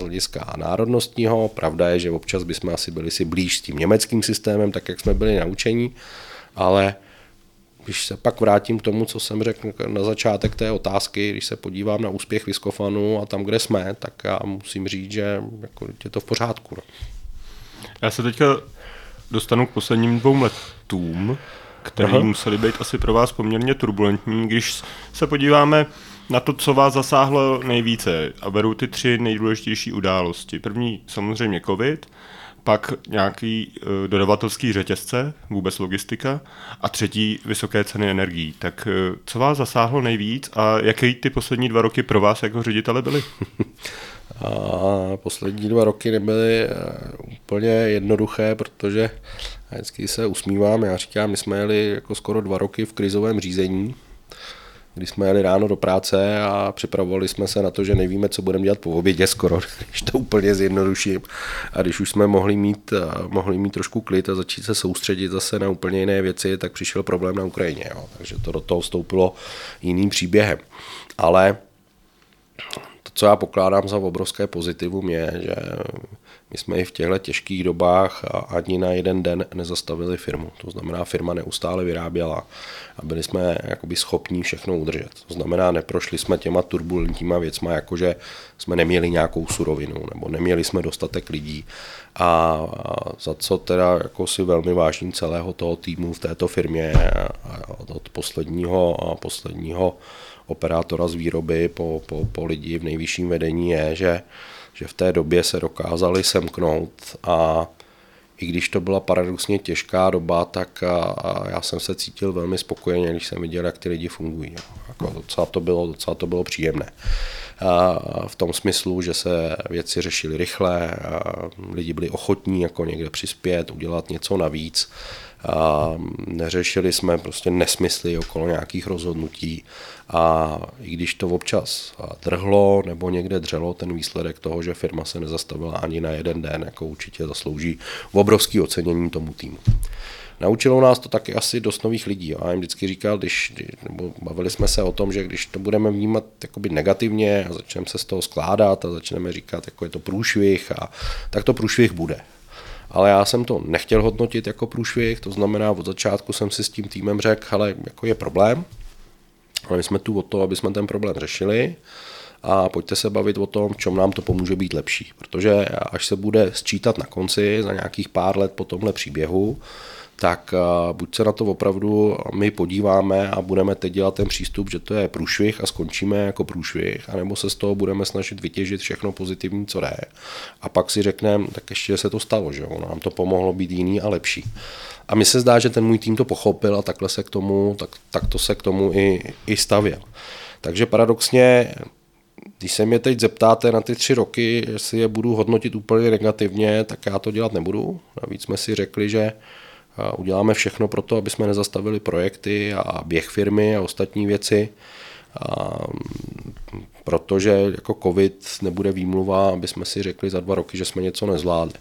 hlediska národnostního. Pravda je, že občas bychom asi byli si blíž s tím německým systémem, tak jak jsme byli naučeni, ale když se pak vrátím k tomu, co jsem řekl na začátek té otázky, když se podívám na úspěch Viscofanu a tam, kde jsme, tak já musím říct, že jako je to v pořádku. No. Já se teďka dostanu k posledním 2 letům, které musely být asi pro vás poměrně turbulentní. Když se podíváme na to, co vás zasáhlo nejvíce a beru ty 3 nejdůležitější události. První samozřejmě covid, pak nějaký dodavatelský řetězce, vůbec logistika a třetí vysoké ceny energií. Tak co vás zasáhlo nejvíc a jaké ty poslední 2 roky pro vás jako ředitele byly? A poslední 2 roky nebyly úplně jednoduché, protože vždycky se usmívám, já říkám, my jsme jeli jako skoro 2 roky v krizovém řízení, kdy jsme jeli ráno do práce a připravovali jsme se na to, že nevíme, co budeme dělat po obědě skoro, když to úplně zjednoduším. A když už jsme mohli mít trošku klid a začít se soustředit zase na úplně jiné věci, tak přišel problém na Ukrajině. Jo. Takže to do toho vstoupilo jiným příběhem. Ale to, co já pokládám za obrovské pozitivum, je, že my jsme i v těchto těžkých dobách ani na jeden den nezastavili firmu. To znamená, firma neustále vyráběla a byli jsme jakoby schopní všechno udržet. To znamená, neprošli jsme těma turbulentníma věcma, jakože jsme neměli nějakou surovinu nebo neměli jsme dostatek lidí. A za co teda jako si velmi vážím celého toho týmu v této firmě od posledního operátora z výroby po lidi v nejvyšším vedení je, že v té době se dokázali semknout a i když to byla paradoxně těžká doba, tak já jsem se cítil velmi spokojeně, když jsem viděl, jak ty lidi fungují. Jako docela to bylo příjemné. V tom smyslu, že se věci řešily rychle, lidi byli ochotní jako někde přispět, udělat něco navíc. A neřešili jsme prostě nesmysly okolo nějakých rozhodnutí a i když to občas trhlo nebo někde dřelo, ten výsledek toho, že firma se nezastavila ani na jeden den, jako určitě zaslouží obrovský ocenění tomu týmu. Naučilo nás to taky asi dost nových lidí. Já jim vždycky říkal, nebo bavili jsme se o tom, že když to budeme vnímat jakoby negativně a začneme se z toho skládat a začneme říkat, jako je to průšvih, a tak to průšvih bude. Ale já jsem to nechtěl hodnotit jako průšvih, to znamená, od začátku jsem si s tím týmem řekl, hele, jako je problém, ale my jsme tu od toho, aby jsme ten problém řešili a pojďte se bavit o tom, v čem nám to pomůže být lepší, protože až se bude sčítat na konci, za nějakých pár let po tomhle příběhu, tak buď se na to opravdu my podíváme a budeme teď dělat ten přístup, že to je průšvih a skončíme jako průšvih, anebo se z toho budeme snažit vytěžit všechno pozitivní, co jde. A pak si řekneme, tak ještě se to stalo, že ono nám to pomohlo být jiný a lepší. A mi se zdá, že ten můj tým to pochopil a takhle se k tomu, tak to se k tomu i stavěl. Takže paradoxně, když se mě teď zeptáte na ty 3 roky, jestli je budu hodnotit úplně negativně, tak já to dělat nebudu. Navíc jsme si řekli, že uděláme všechno pro to, aby jsme nezastavili projekty a běh firmy a ostatní věci, protože jako covid nebude výmluva, aby jsme si řekli za 2 roky, že jsme něco nezvládli.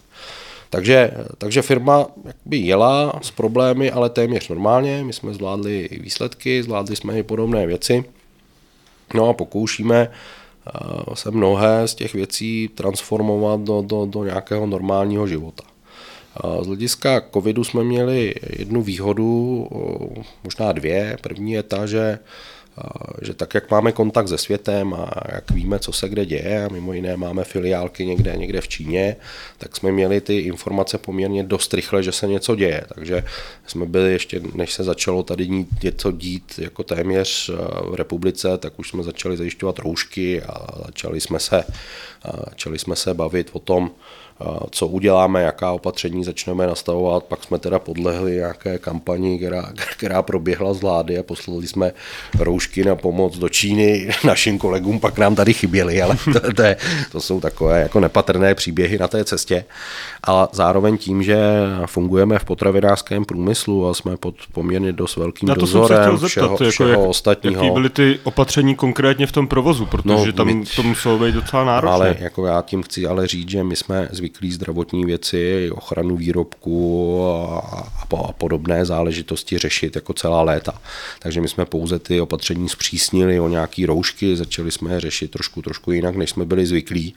Takže firma jakoby jela s problémy, ale téměř normálně. My jsme zvládli výsledky, zvládli jsme i podobné věci. No a pokoušíme se mnohé z těch věcí transformovat do nějakého normálního života. Z hlediska covidu jsme měli jednu výhodu, možná 2. První je ta, že tak, jak máme kontakt se světem a jak víme, co se kde děje, a mimo jiné máme filiálky někde v Číně, tak jsme měli ty informace poměrně dost rychle, že se něco děje. Takže jsme byli ještě, než se začalo tady něco dít jako téměř v republice, tak už jsme začali zajišťovat roušky a začali jsme se bavit o tom, co uděláme, jaká opatření začneme nastavovat, pak jsme teda podlehli nějaké kampani, která proběhla z vlády a poslali jsme roušky na pomoc do Číny našim kolegům, pak nám tady chyběly, ale to jsou takové jako nepatrné příběhy na té cestě. A zároveň tím, že fungujeme v potravinářském průmyslu a jsme pod poměrně dost velkým dozorem všeho ostatního. Jaké byly ty opatření konkrétně v tom provozu, protože tam to muselo být docela náročné. Ale jako já tím chci ale říct, že my jsme zvyklí zdravotní věci, ochranu výrobku a podobné záležitosti řešit jako celá léta. Takže my jsme pouze ty opatření zpřísnili o nějaký roušky, začali jsme je řešit trošku jinak, než jsme byli zvyklí,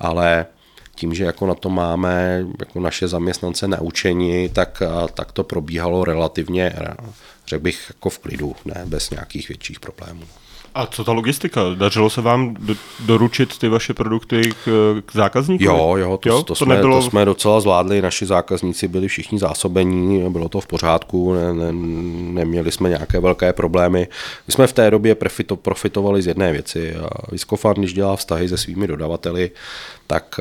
ale tím, že jako na to máme jako naše zaměstnance naučení, tak to probíhalo relativně, řekl bych, jako v klidu, ne, bez nějakých větších problémů. A co ta logistika? Dařilo se vám doručit ty vaše produkty k zákazníkům? To jsme docela zvládli, naši zákazníci byli všichni zásobení, bylo to v pořádku, neměli jsme nějaké velké problémy. My jsme v té době profitovali z jedné věci. Viscofan, když dělá vztahy se svými dodavateli, tak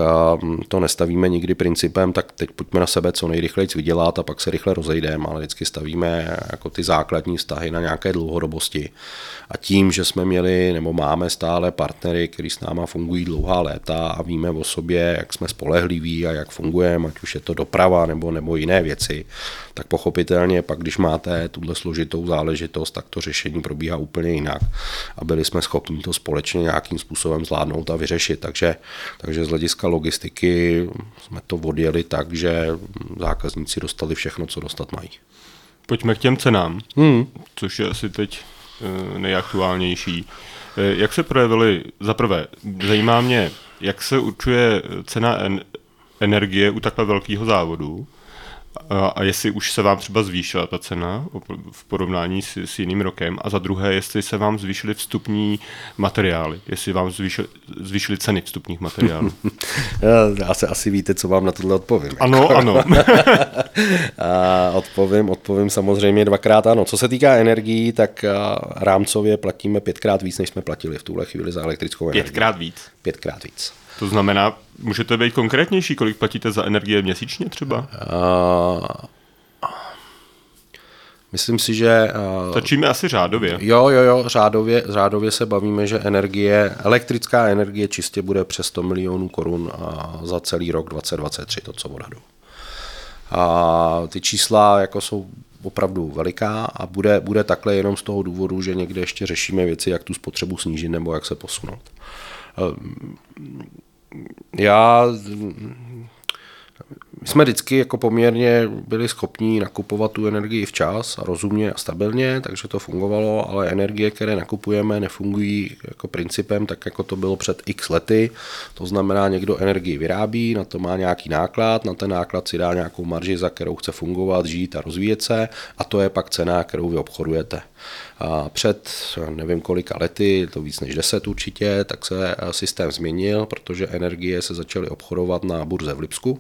to nestavíme nikdy principem, tak teď pojďme na sebe co nejrychleji vydělat a pak se rychle rozejdeme, ale vždycky stavíme jako ty základní vztahy na nějaké dlouhodobosti. A tím, že jsme jsme měli nebo máme stále partnery, kteří s náma fungují dlouhá léta a víme o sobě, jak jsme spolehliví a jak fungujeme, ať už je to doprava nebo jiné věci, tak pochopitelně pak, když máte tuhle složitou záležitost, tak to řešení probíhá úplně jinak a byli jsme schopni to společně nějakým způsobem zvládnout a vyřešit. Takže z hlediska logistiky jsme to odjeli tak, že zákazníci dostali všechno, co dostat mají. Pojďme k těm cenám, což je asi teď nejaktuálnější. Jak se projevily, za prvé, zajímá mě, jak se určuje cena energie u takhle velkého závodu a jestli už se vám třeba zvýšila ta cena v porovnání s jiným rokem, a za druhé, jestli se vám zvýšily vstupní materiály, jestli vám zvýšily ceny vstupních materiálů. Já se asi víte, co vám na tohle odpovím. Ano. A odpovím samozřejmě dvakrát ano. Co se týká energií, tak rámcově platíme 5x víc, než jsme platili v tuhle chvíli za elektrickou energii. 5x víc. To znamená, můžete být konkrétnější, kolik platíte za energie měsíčně třeba? Myslím si, že... Stačíme asi řádově. Jo, řádově se bavíme, že elektrická energie čistě bude přes 100 milionů korun za celý rok 2023, to co odhadu. A ty čísla jako jsou opravdu veliká a bude takhle jenom z toho důvodu, že někde ještě řešíme věci, jak tu spotřebu snížit nebo jak se posunout. My jsme vždycky jako poměrně byli schopni nakupovat tu energii včas a rozumně a stabilně, takže to fungovalo, ale energie, které nakupujeme, nefungují jako principem, tak jako to bylo před x lety. To znamená, někdo energii vyrábí, na to má nějaký náklad, na ten náklad si dá nějakou marži, za kterou chce fungovat, žít a rozvíjet se, a to je pak cena, kterou vy obchodujete. A před nevím kolika lety, to víc než 10 určitě, tak se systém změnil, protože energie se začaly obchodovat na burze v Lipsku.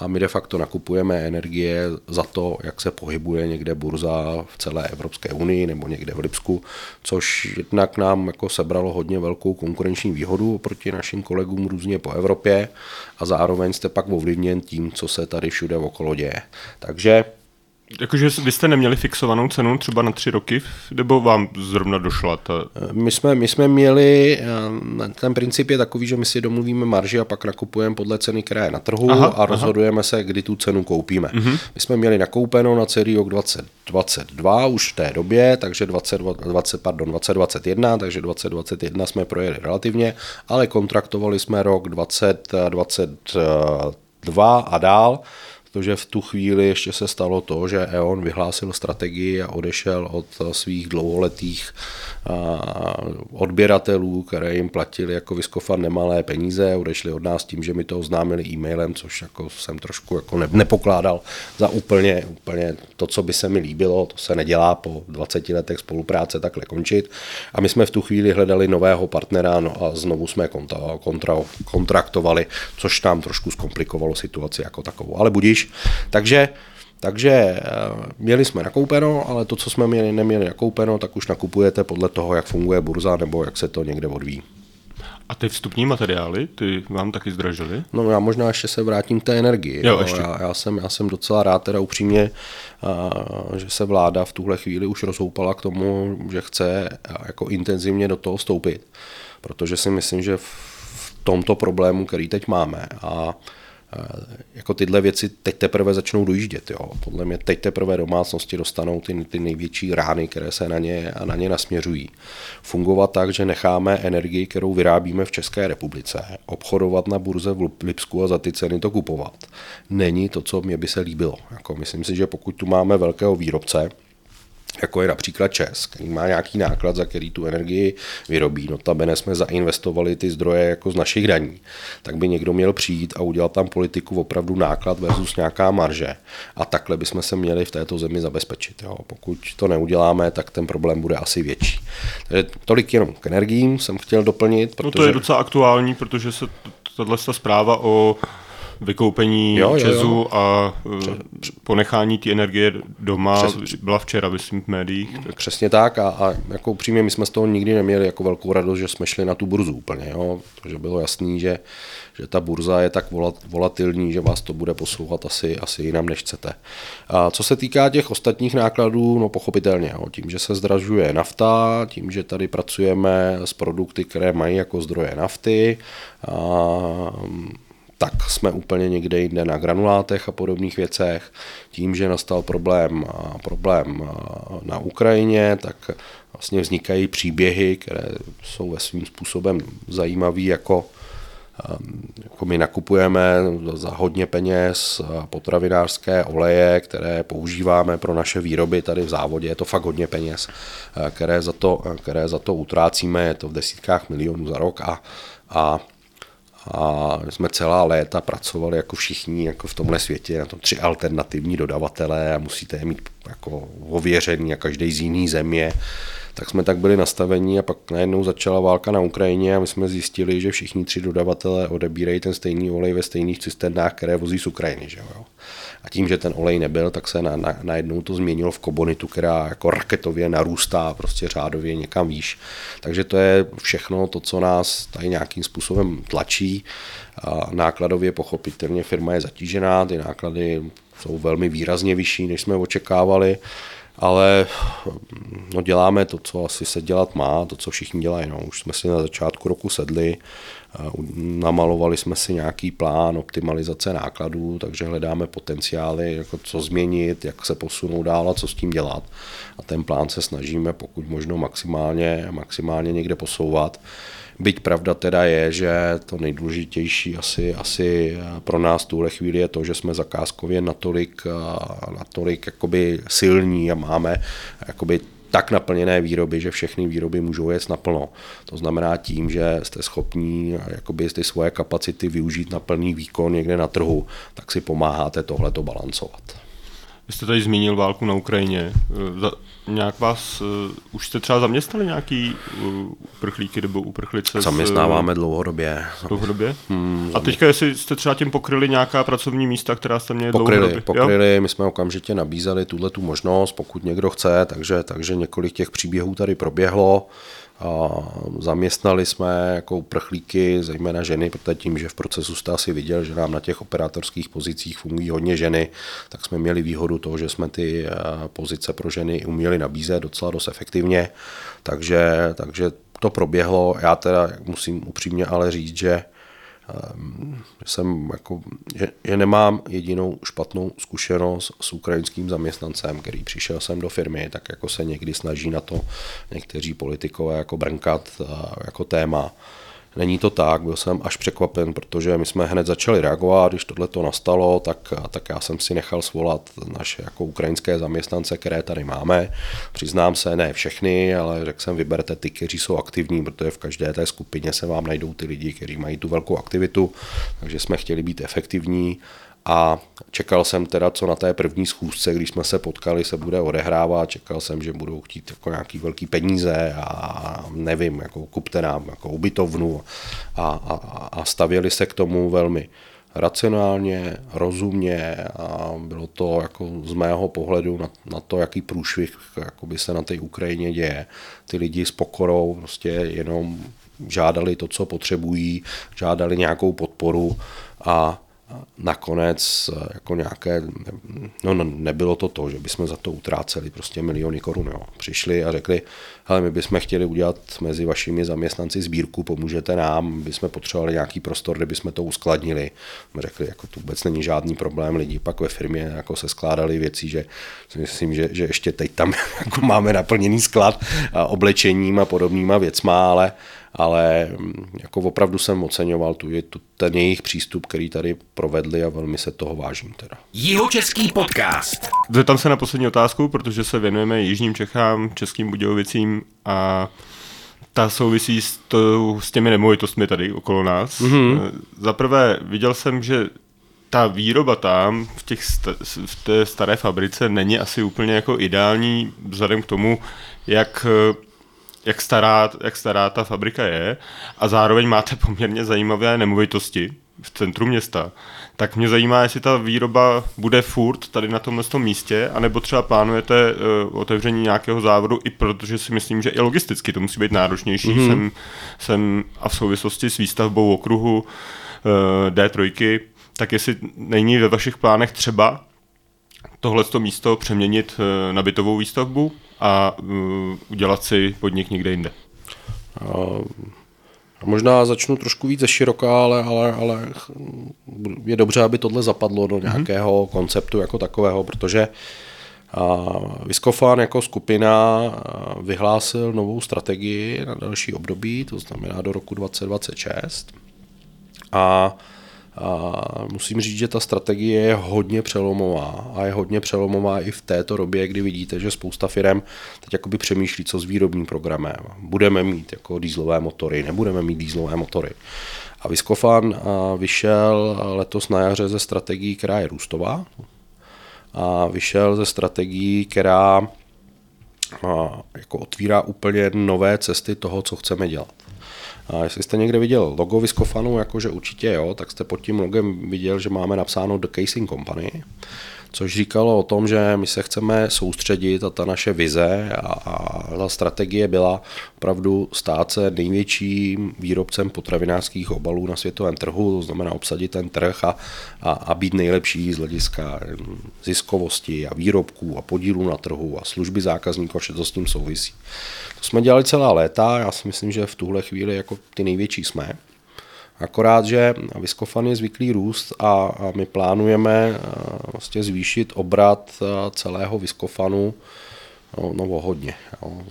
A my de facto nakupujeme energie za to, jak se pohybuje někde burza v celé Evropské unii nebo někde v Lipsku, což jednak nám jako sebralo hodně velkou konkurenční výhodu oproti našim kolegům různě po Evropě, a zároveň jste pak ovlivněn tím, co se tady všude okolo děje. Takže vy jste neměli fixovanou cenu třeba na 3 roky, nebo vám zrovna došla ta... My jsme měli, ten princip je takový, že my si domluvíme marži a pak nakupujeme podle ceny, která je na trhu, a rozhodujeme se, kdy tu cenu koupíme. Mm-hmm. My jsme měli nakoupenou na celý rok 2022 už v té době, takže 2021, takže 2021 jsme projeli relativně, ale kontraktovali jsme rok 2022 a dál, protože v tu chvíli ještě se stalo to, že E.ON vyhlásil strategii a odešel od svých dlouholetých odběratelů, které jim platili jako Viscofan nemalé peníze, odešli od nás tím, že mi to oznámili e-mailem, což jako jsem trošku jako nepokládal za úplně to, co by se mi líbilo, to se nedělá po 20 letech spolupráce takhle končit. A my jsme v tu chvíli hledali nového partnera, no a znovu jsme kontraktovali, což nám trošku zkomplikovalo situaci jako takovou, ale budiž. Takže měli jsme nakoupeno, ale to, co jsme neměli nakoupeno, tak už nakupujete podle toho, jak funguje burza nebo jak se to někde odvíjí. A ty vstupní materiály, ty vám taky zdražily? No já možná ještě se vrátím k té energii. Já jsem docela rád teda upřímně, že se vláda v tuhle chvíli už rozhoupala k tomu, že chce jako intenzivně do toho vstoupit, protože si myslím, že v tomto problému, který teď máme, a jako tyhle věci teď teprve začnou dojíždět. Jo. Podle mě teď teprve domácnosti dostanou ty největší rány, které se na ně nasměřují. Fungovat tak, že necháme energii, kterou vyrábíme v České republice, obchodovat na burze v Lipsku a za ty ceny to kupovat, není to, co mě by se líbilo. Jako myslím si, že pokud tu máme velkého výrobce, jako je například ČEZ, který má nějaký náklad, za který tu energii vyrobí. Notabene jsme zainvestovali ty zdroje jako z našich daní. Tak by někdo měl přijít a udělat tam politiku opravdu náklad versus nějaká marže. A takhle bychom se měli v této zemi zabezpečit. Jo. Pokud to neuděláme, tak ten problém bude asi větší. Takže tolik jenom k energiím jsem chtěl doplnit. Protože... No to je docela aktuální, protože se tato zpráva o vykoupení ČEZu a ponechání té energie doma byla včera, myslím, v médiích. Tak. Přesně tak a jako upřímně my jsme z toho nikdy neměli jako velkou radost, že jsme šli na tu burzu úplně, jo? Protože bylo jasný, že ta burza je tak volatilní, že vás to bude poslouchat asi jinam, než chcete. A co se týká těch ostatních nákladů, no pochopitelně, jo? Tím, že se zdražuje nafta, tím, že tady pracujeme s produkty, které mají jako zdroje nafty, tak jsme úplně někde jinde na granulátech a podobných věcech. Tím, že nastal problém na Ukrajině, tak vlastně vznikají příběhy, které jsou ve svým způsobem zajímavý, jako my nakupujeme za hodně peněz potravinářské oleje, které používáme pro naše výroby tady v závodě, je to fakt hodně peněz, které za to utrácíme, je to v desítkách milionů za rok a jsme celá léta pracovali jako všichni jako v tomhle světě na tom 3 alternativní dodavatele a musíte je mít jako ověřený a každý z jiný země. Tak jsme tak byli nastavení a pak najednou začala válka na Ukrajině a my jsme zjistili, že všichni 3 dodavatelé odebírají ten stejný olej ve stejných cisternách, které vozí z Ukrajiny. Že jo? A tím, že ten olej nebyl, tak se najednou to změnilo v kobonitu, která jako raketově narůstá prostě řádově někam výš. Takže to je všechno to, co nás tady nějakým způsobem tlačí. A nákladově pochopitelně firma je zatížená, ty náklady jsou velmi výrazně vyšší, než jsme očekávali. Ale no, děláme to, co asi se dělat má, to, co všichni dělají. No. Už jsme si na začátku roku sedli, namalovali jsme si nějaký plán optimalizace nákladů, takže hledáme potenciály, jako co změnit, jak se posunout dál a co s tím dělat. A ten plán se snažíme pokud možno maximálně někde posouvat. Byť pravda teda je, že to nejdůležitější asi pro nás tuhle chvíli je to, že jsme zakázkově natolik jakoby silní a máme jakoby tak naplněné výroby, že všechny výroby můžou jet naplno. To znamená tím, že jste schopní jakoby ty svoje kapacity využít na plný výkon někde na trhu, tak si pomáháte tohleto balancovat. Vy jste tady zmínil válku na Ukrajině. Nějak vás, už jste třeba zaměstnali nějaký uprchlíky nebo uprchlice? Zaměstnáváme dlouhodobě. Dlouhodobě? A teďka, jestli jste třeba tím pokryli nějaká pracovní místa, která jste měli dlouhodobě? Pokryli, my jsme okamžitě nabízeli tu možnost, pokud někdo chce, takže několik těch příběhů tady proběhlo. A zaměstnali jsme jako uprchlíky, zejména ženy, protože tím, že v procesu jste asi viděl, že nám na těch operátorských pozicích fungují hodně ženy, tak jsme měli výhodu toho, že jsme ty pozice pro ženy uměli nabízet docela dost efektivně, takže to proběhlo. Já teda musím upřímně ale říct, že že nemám jedinou špatnou zkušenost s ukrajinským zaměstnancem, který přišel sem do firmy, tak jako se někdy snaží na to někteří politikové jako brnkat jako téma. Není to tak, byl jsem až překvapen, protože my jsme hned začali reagovat, když tohle to nastalo, tak já jsem si nechal svolat naše jako ukrajinské zaměstnance, které tady máme. Přiznám se, ne všechny, ale řekl jsem, vyberte ty, kteří jsou aktivní, protože v každé té skupině se vám najdou ty lidi, kteří mají tu velkou aktivitu, takže jsme chtěli být efektivní. A čekal jsem teda, co na té první schůzce, když jsme se potkali, se bude odehrávat, čekal jsem, že budou chtít jako nějaký velký peníze a nevím, jako kupte nám jako ubytovnu a stavěli se k tomu velmi racionálně, rozumně a bylo to jako z mého pohledu na to, jaký průšvih jakoby se na té Ukrajině děje. Ty lidi s pokorou prostě jenom žádali to, co potřebují, žádali nějakou podporu a nakonec jako nějaké, nebylo to, že bychom za to utráceli prostě miliony korun. Jo. Přišli a řekli, hele, my bychom chtěli udělat mezi vašimi zaměstnanci sbírku, pomůžete nám, bychom potřebovali nějaký prostor, kde bychom to uskladnili. My řekli, jako to vůbec není žádný problém, lidi pak ve firmě jako se skládali věci, že myslím, že ještě teď tam jako máme naplněný sklad oblečením a podobnýma věcma, ale jako opravdu jsem oceňoval ten jejich přístup, který tady provedli a velmi se toho vážím teda. Jihočeský podcast. Zeptám se na poslední otázku, protože se věnujeme jižním Čechám, Českým Budějovicím a ta souvisí s těmi nemovitostmi tady okolo nás. Mm-hmm. Za prvé viděl jsem, že ta výroba tam v té staré fabrice není asi úplně jako ideální vzhledem k tomu, jak stará ta fabrika je a zároveň máte poměrně zajímavé nemovitosti, v centru města, tak mě zajímá, jestli ta výroba bude furt tady na tomhle místě, anebo třeba plánujete otevření nějakého závodu, i protože si myslím, že i logisticky to musí být náročnější. Mm-hmm. Jsem a v souvislosti s výstavbou okruhu D3, tak jestli není ve vašich plánech třeba tohleto místo přeměnit na bytovou výstavbu a udělat si podnik někde jinde. Možná začnu trošku víc ze široka, ale je dobře, aby tohle zapadlo do nějakého konceptu jako takového, protože Viscofan jako skupina vyhlásil novou strategii na další období, to znamená do roku 2026. A musím říct, že ta strategie je hodně přelomová a je hodně přelomová i v této době, kdy vidíte, že spousta firem teď jakoby přemýšlí, co s výrobním programem. Budeme mít jako dieselové motory, nebudeme mít dieselové motory. A Viscofan vyšel letos na jaře ze strategií, která je růstová, a vyšel ze strategií, která jako otvírá úplně nové cesty toho, co chceme dělat. A jestli jste někde viděl logo Viscofanu, jakože určitě jo, tak jste pod tím logem viděl, že máme napsáno The Casing Company, což říkalo o tom, že my se chceme soustředit a ta naše vize a ta strategie byla opravdu stát se největším výrobcem potravinářských obalů na světovém trhu, to znamená obsadit ten trh a být nejlepší z hlediska ziskovosti a výrobků a podílů na trhu a služby zákazníků, vše to s tím souvisí. To jsme dělali celá léta, já si myslím, že v tuhle chvíli jako ty největší jsme. Akorát, že Viscofan je zvyklý růst a my plánujeme vlastně zvýšit obrat celého Viscofanu no hodně.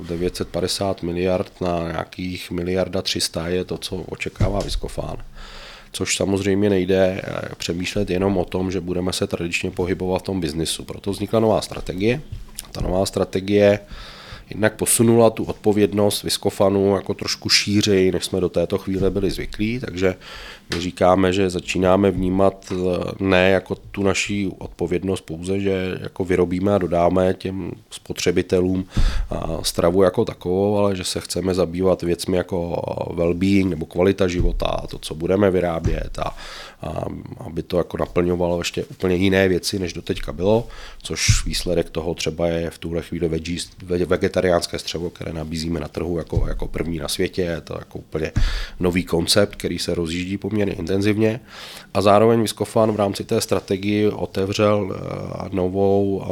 950 miliard na nějakých 1,3 miliardy je to, co očekává Viscofan. Což samozřejmě nejde přemýšlet jenom o tom, že budeme se tradičně pohybovat v tom biznisu. Proto vznikla nová strategie. Ta nová strategie jednak posunula tu odpovědnost Viscofanu jako trošku šířeji, než jsme do této chvíle byli zvyklí, takže my říkáme, že začínáme vnímat ne jako tu naši odpovědnost pouze, že jako vyrobíme a dodáme těm spotřebitelům stravu jako takovou, ale že se chceme zabývat věcmi jako well-being nebo kvalita života, to, co budeme vyrábět a aby to jako naplňovalo ještě úplně jiné věci, než doteďka bylo, což výsledek toho třeba je v tuhle chvíli vegetariánské střevo, které nabízíme na trhu jako první na světě, je to jako úplně nový koncept, který se rozjíždí poměrně intenzivně a zároveň Viscofan v rámci té strategii otevřel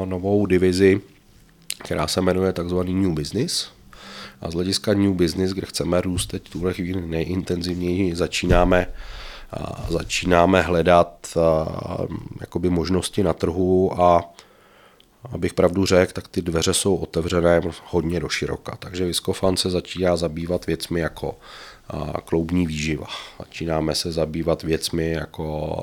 novou divizi, která se jmenuje takzvaný New Business a z hlediska New Business, kde chceme růst teď v tuhle chvíli nejintenzivněji, začínáme hledat jakoby možnosti na trhu a abych pravdu řekl, tak ty dveře jsou otevřené hodně do široka. Takže Viscofan se začíná zabývat věcmi jako kloubní výživa. Začínáme se zabývat věcmi jako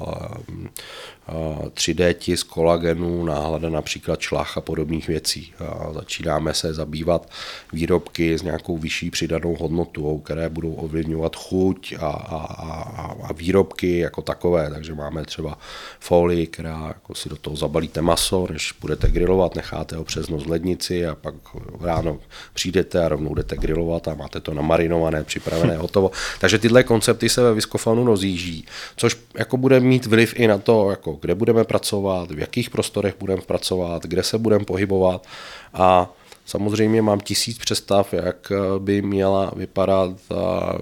3D tisk kolagenu, náhlada například člach a podobných věcí. Začínáme se zabývat výrobky s nějakou vyšší přidanou hodnotou, které budou ovlivňovat chuť a výrobky jako takové. Takže máme třeba folii, která jako si do toho zabalíte maso, než budete grilovat, necháte ho přes noc v lednici a pak ráno přijdete a rovnou jdete grilovat a máte to namarinované, připravené, hotovo. Takže tyhle koncepty se ve Viscofanu rozjíždí, což jako bude mít vliv i na to, jako kde budeme pracovat, v jakých prostorech budeme pracovat, kde se budeme pohybovat a samozřejmě mám 1000 představ, jak by měla vypadat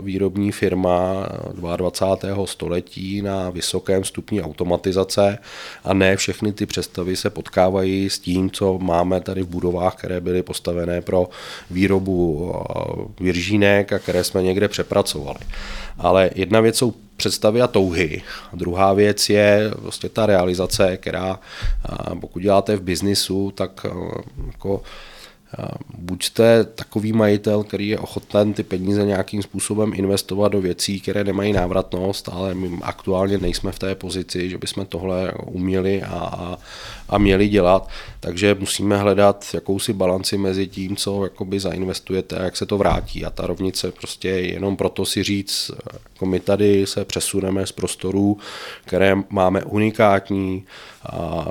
výrobní firma 22. století na vysokém stupni automatizace a ne všechny ty představy se potkávají s tím, co máme tady v budovách, které byly postavené pro výrobu viržínek a které jsme někde přepracovali. Ale jedna věc jsou představy a touhy. A druhá věc je vlastně ta realizace, která pokud děláte v biznisu, tak jako buďte takový majitel, který je ochoten ty peníze nějakým způsobem investovat do věcí, které nemají návratnost, ale my aktuálně nejsme v té pozici, že bychom tohle uměli a měli dělat, takže musíme hledat jakousi balanci mezi tím, co jakoby zainvestujete a jak se to vrátí a ta rovnice prostě jenom proto si říct, jako my tady se přesuneme z prostorů, které máme unikátní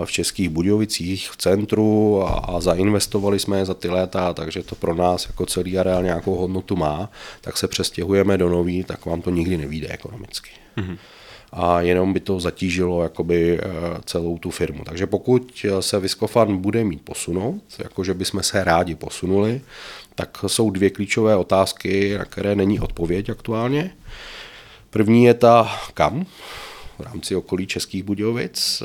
v Českých Budějovicích v centru a zainvestovali jsme za ty léta, takže to pro nás jako celý areál nějakou hodnotu má, tak se přestěhujeme do nový, tak vám to nikdy nevyjde ekonomicky. Mm-hmm. a jenom by to zatížilo jakoby celou tu firmu. Takže pokud se Viscofan bude mít posunout, jakože bychom se rádi posunuli, tak jsou dvě klíčové otázky, na které není odpověď aktuálně. První je ta kam v rámci okolí Českých Budějovic,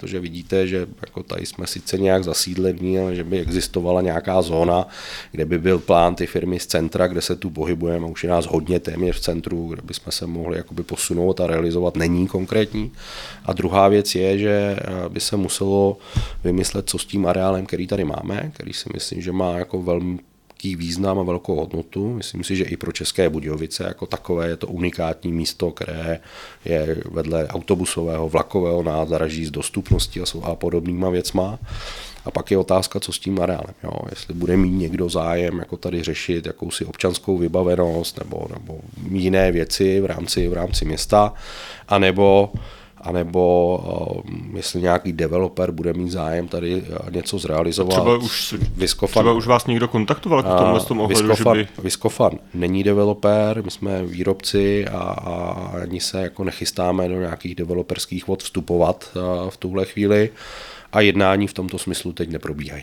protože vidíte, že jako tady jsme sice nějak zasídlení, ale že by existovala nějaká zóna, kde by byl plán ty firmy z centra, kde se tu pohybujeme, už je nás hodně téměř v centru, kde bychom se mohli jakoby posunout a realizovat, není konkrétní. A druhá věc je, že by se muselo vymyslet, co s tím areálem, který tady máme, který si myslím, že má jako velmi význam a velkou hodnotu. Myslím si, že i pro České Budějovice jako takové je to unikátní místo, které je vedle autobusového, vlakového nádraží s dostupností a podobnýma věcma. A pak je otázka, co s tím areálem. Jo? Jestli bude mít někdo zájem jako tady řešit jakousi občanskou vybavenost nebo jiné věci v rámci města, anebo jestli nějaký developer bude mít zájem tady něco zrealizovat. Třeba už vás někdo kontaktoval k tomhle tomu ohledu, že by... Viscofan není developer, my jsme výrobci a ani se jako nechystáme do nějakých developerských vod vstupovat v tuhle chvíli a jednání v tomto smyslu teď neprobíhají.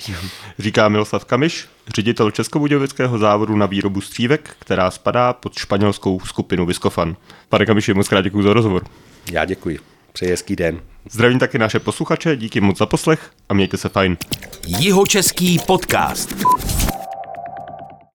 Říká Miloslav Kamiš, ředitel Českobudějovického závodu na výrobu střívek, která spadá pod španělskou skupinu Viscofan. Pane Kamiši, moc krát děkuji za rozhovor. Já děkuji. Přeji hezký den. Zdravím taky naše posluchače, díky moc za poslech a mějte se fajn. Jihočeský podcast.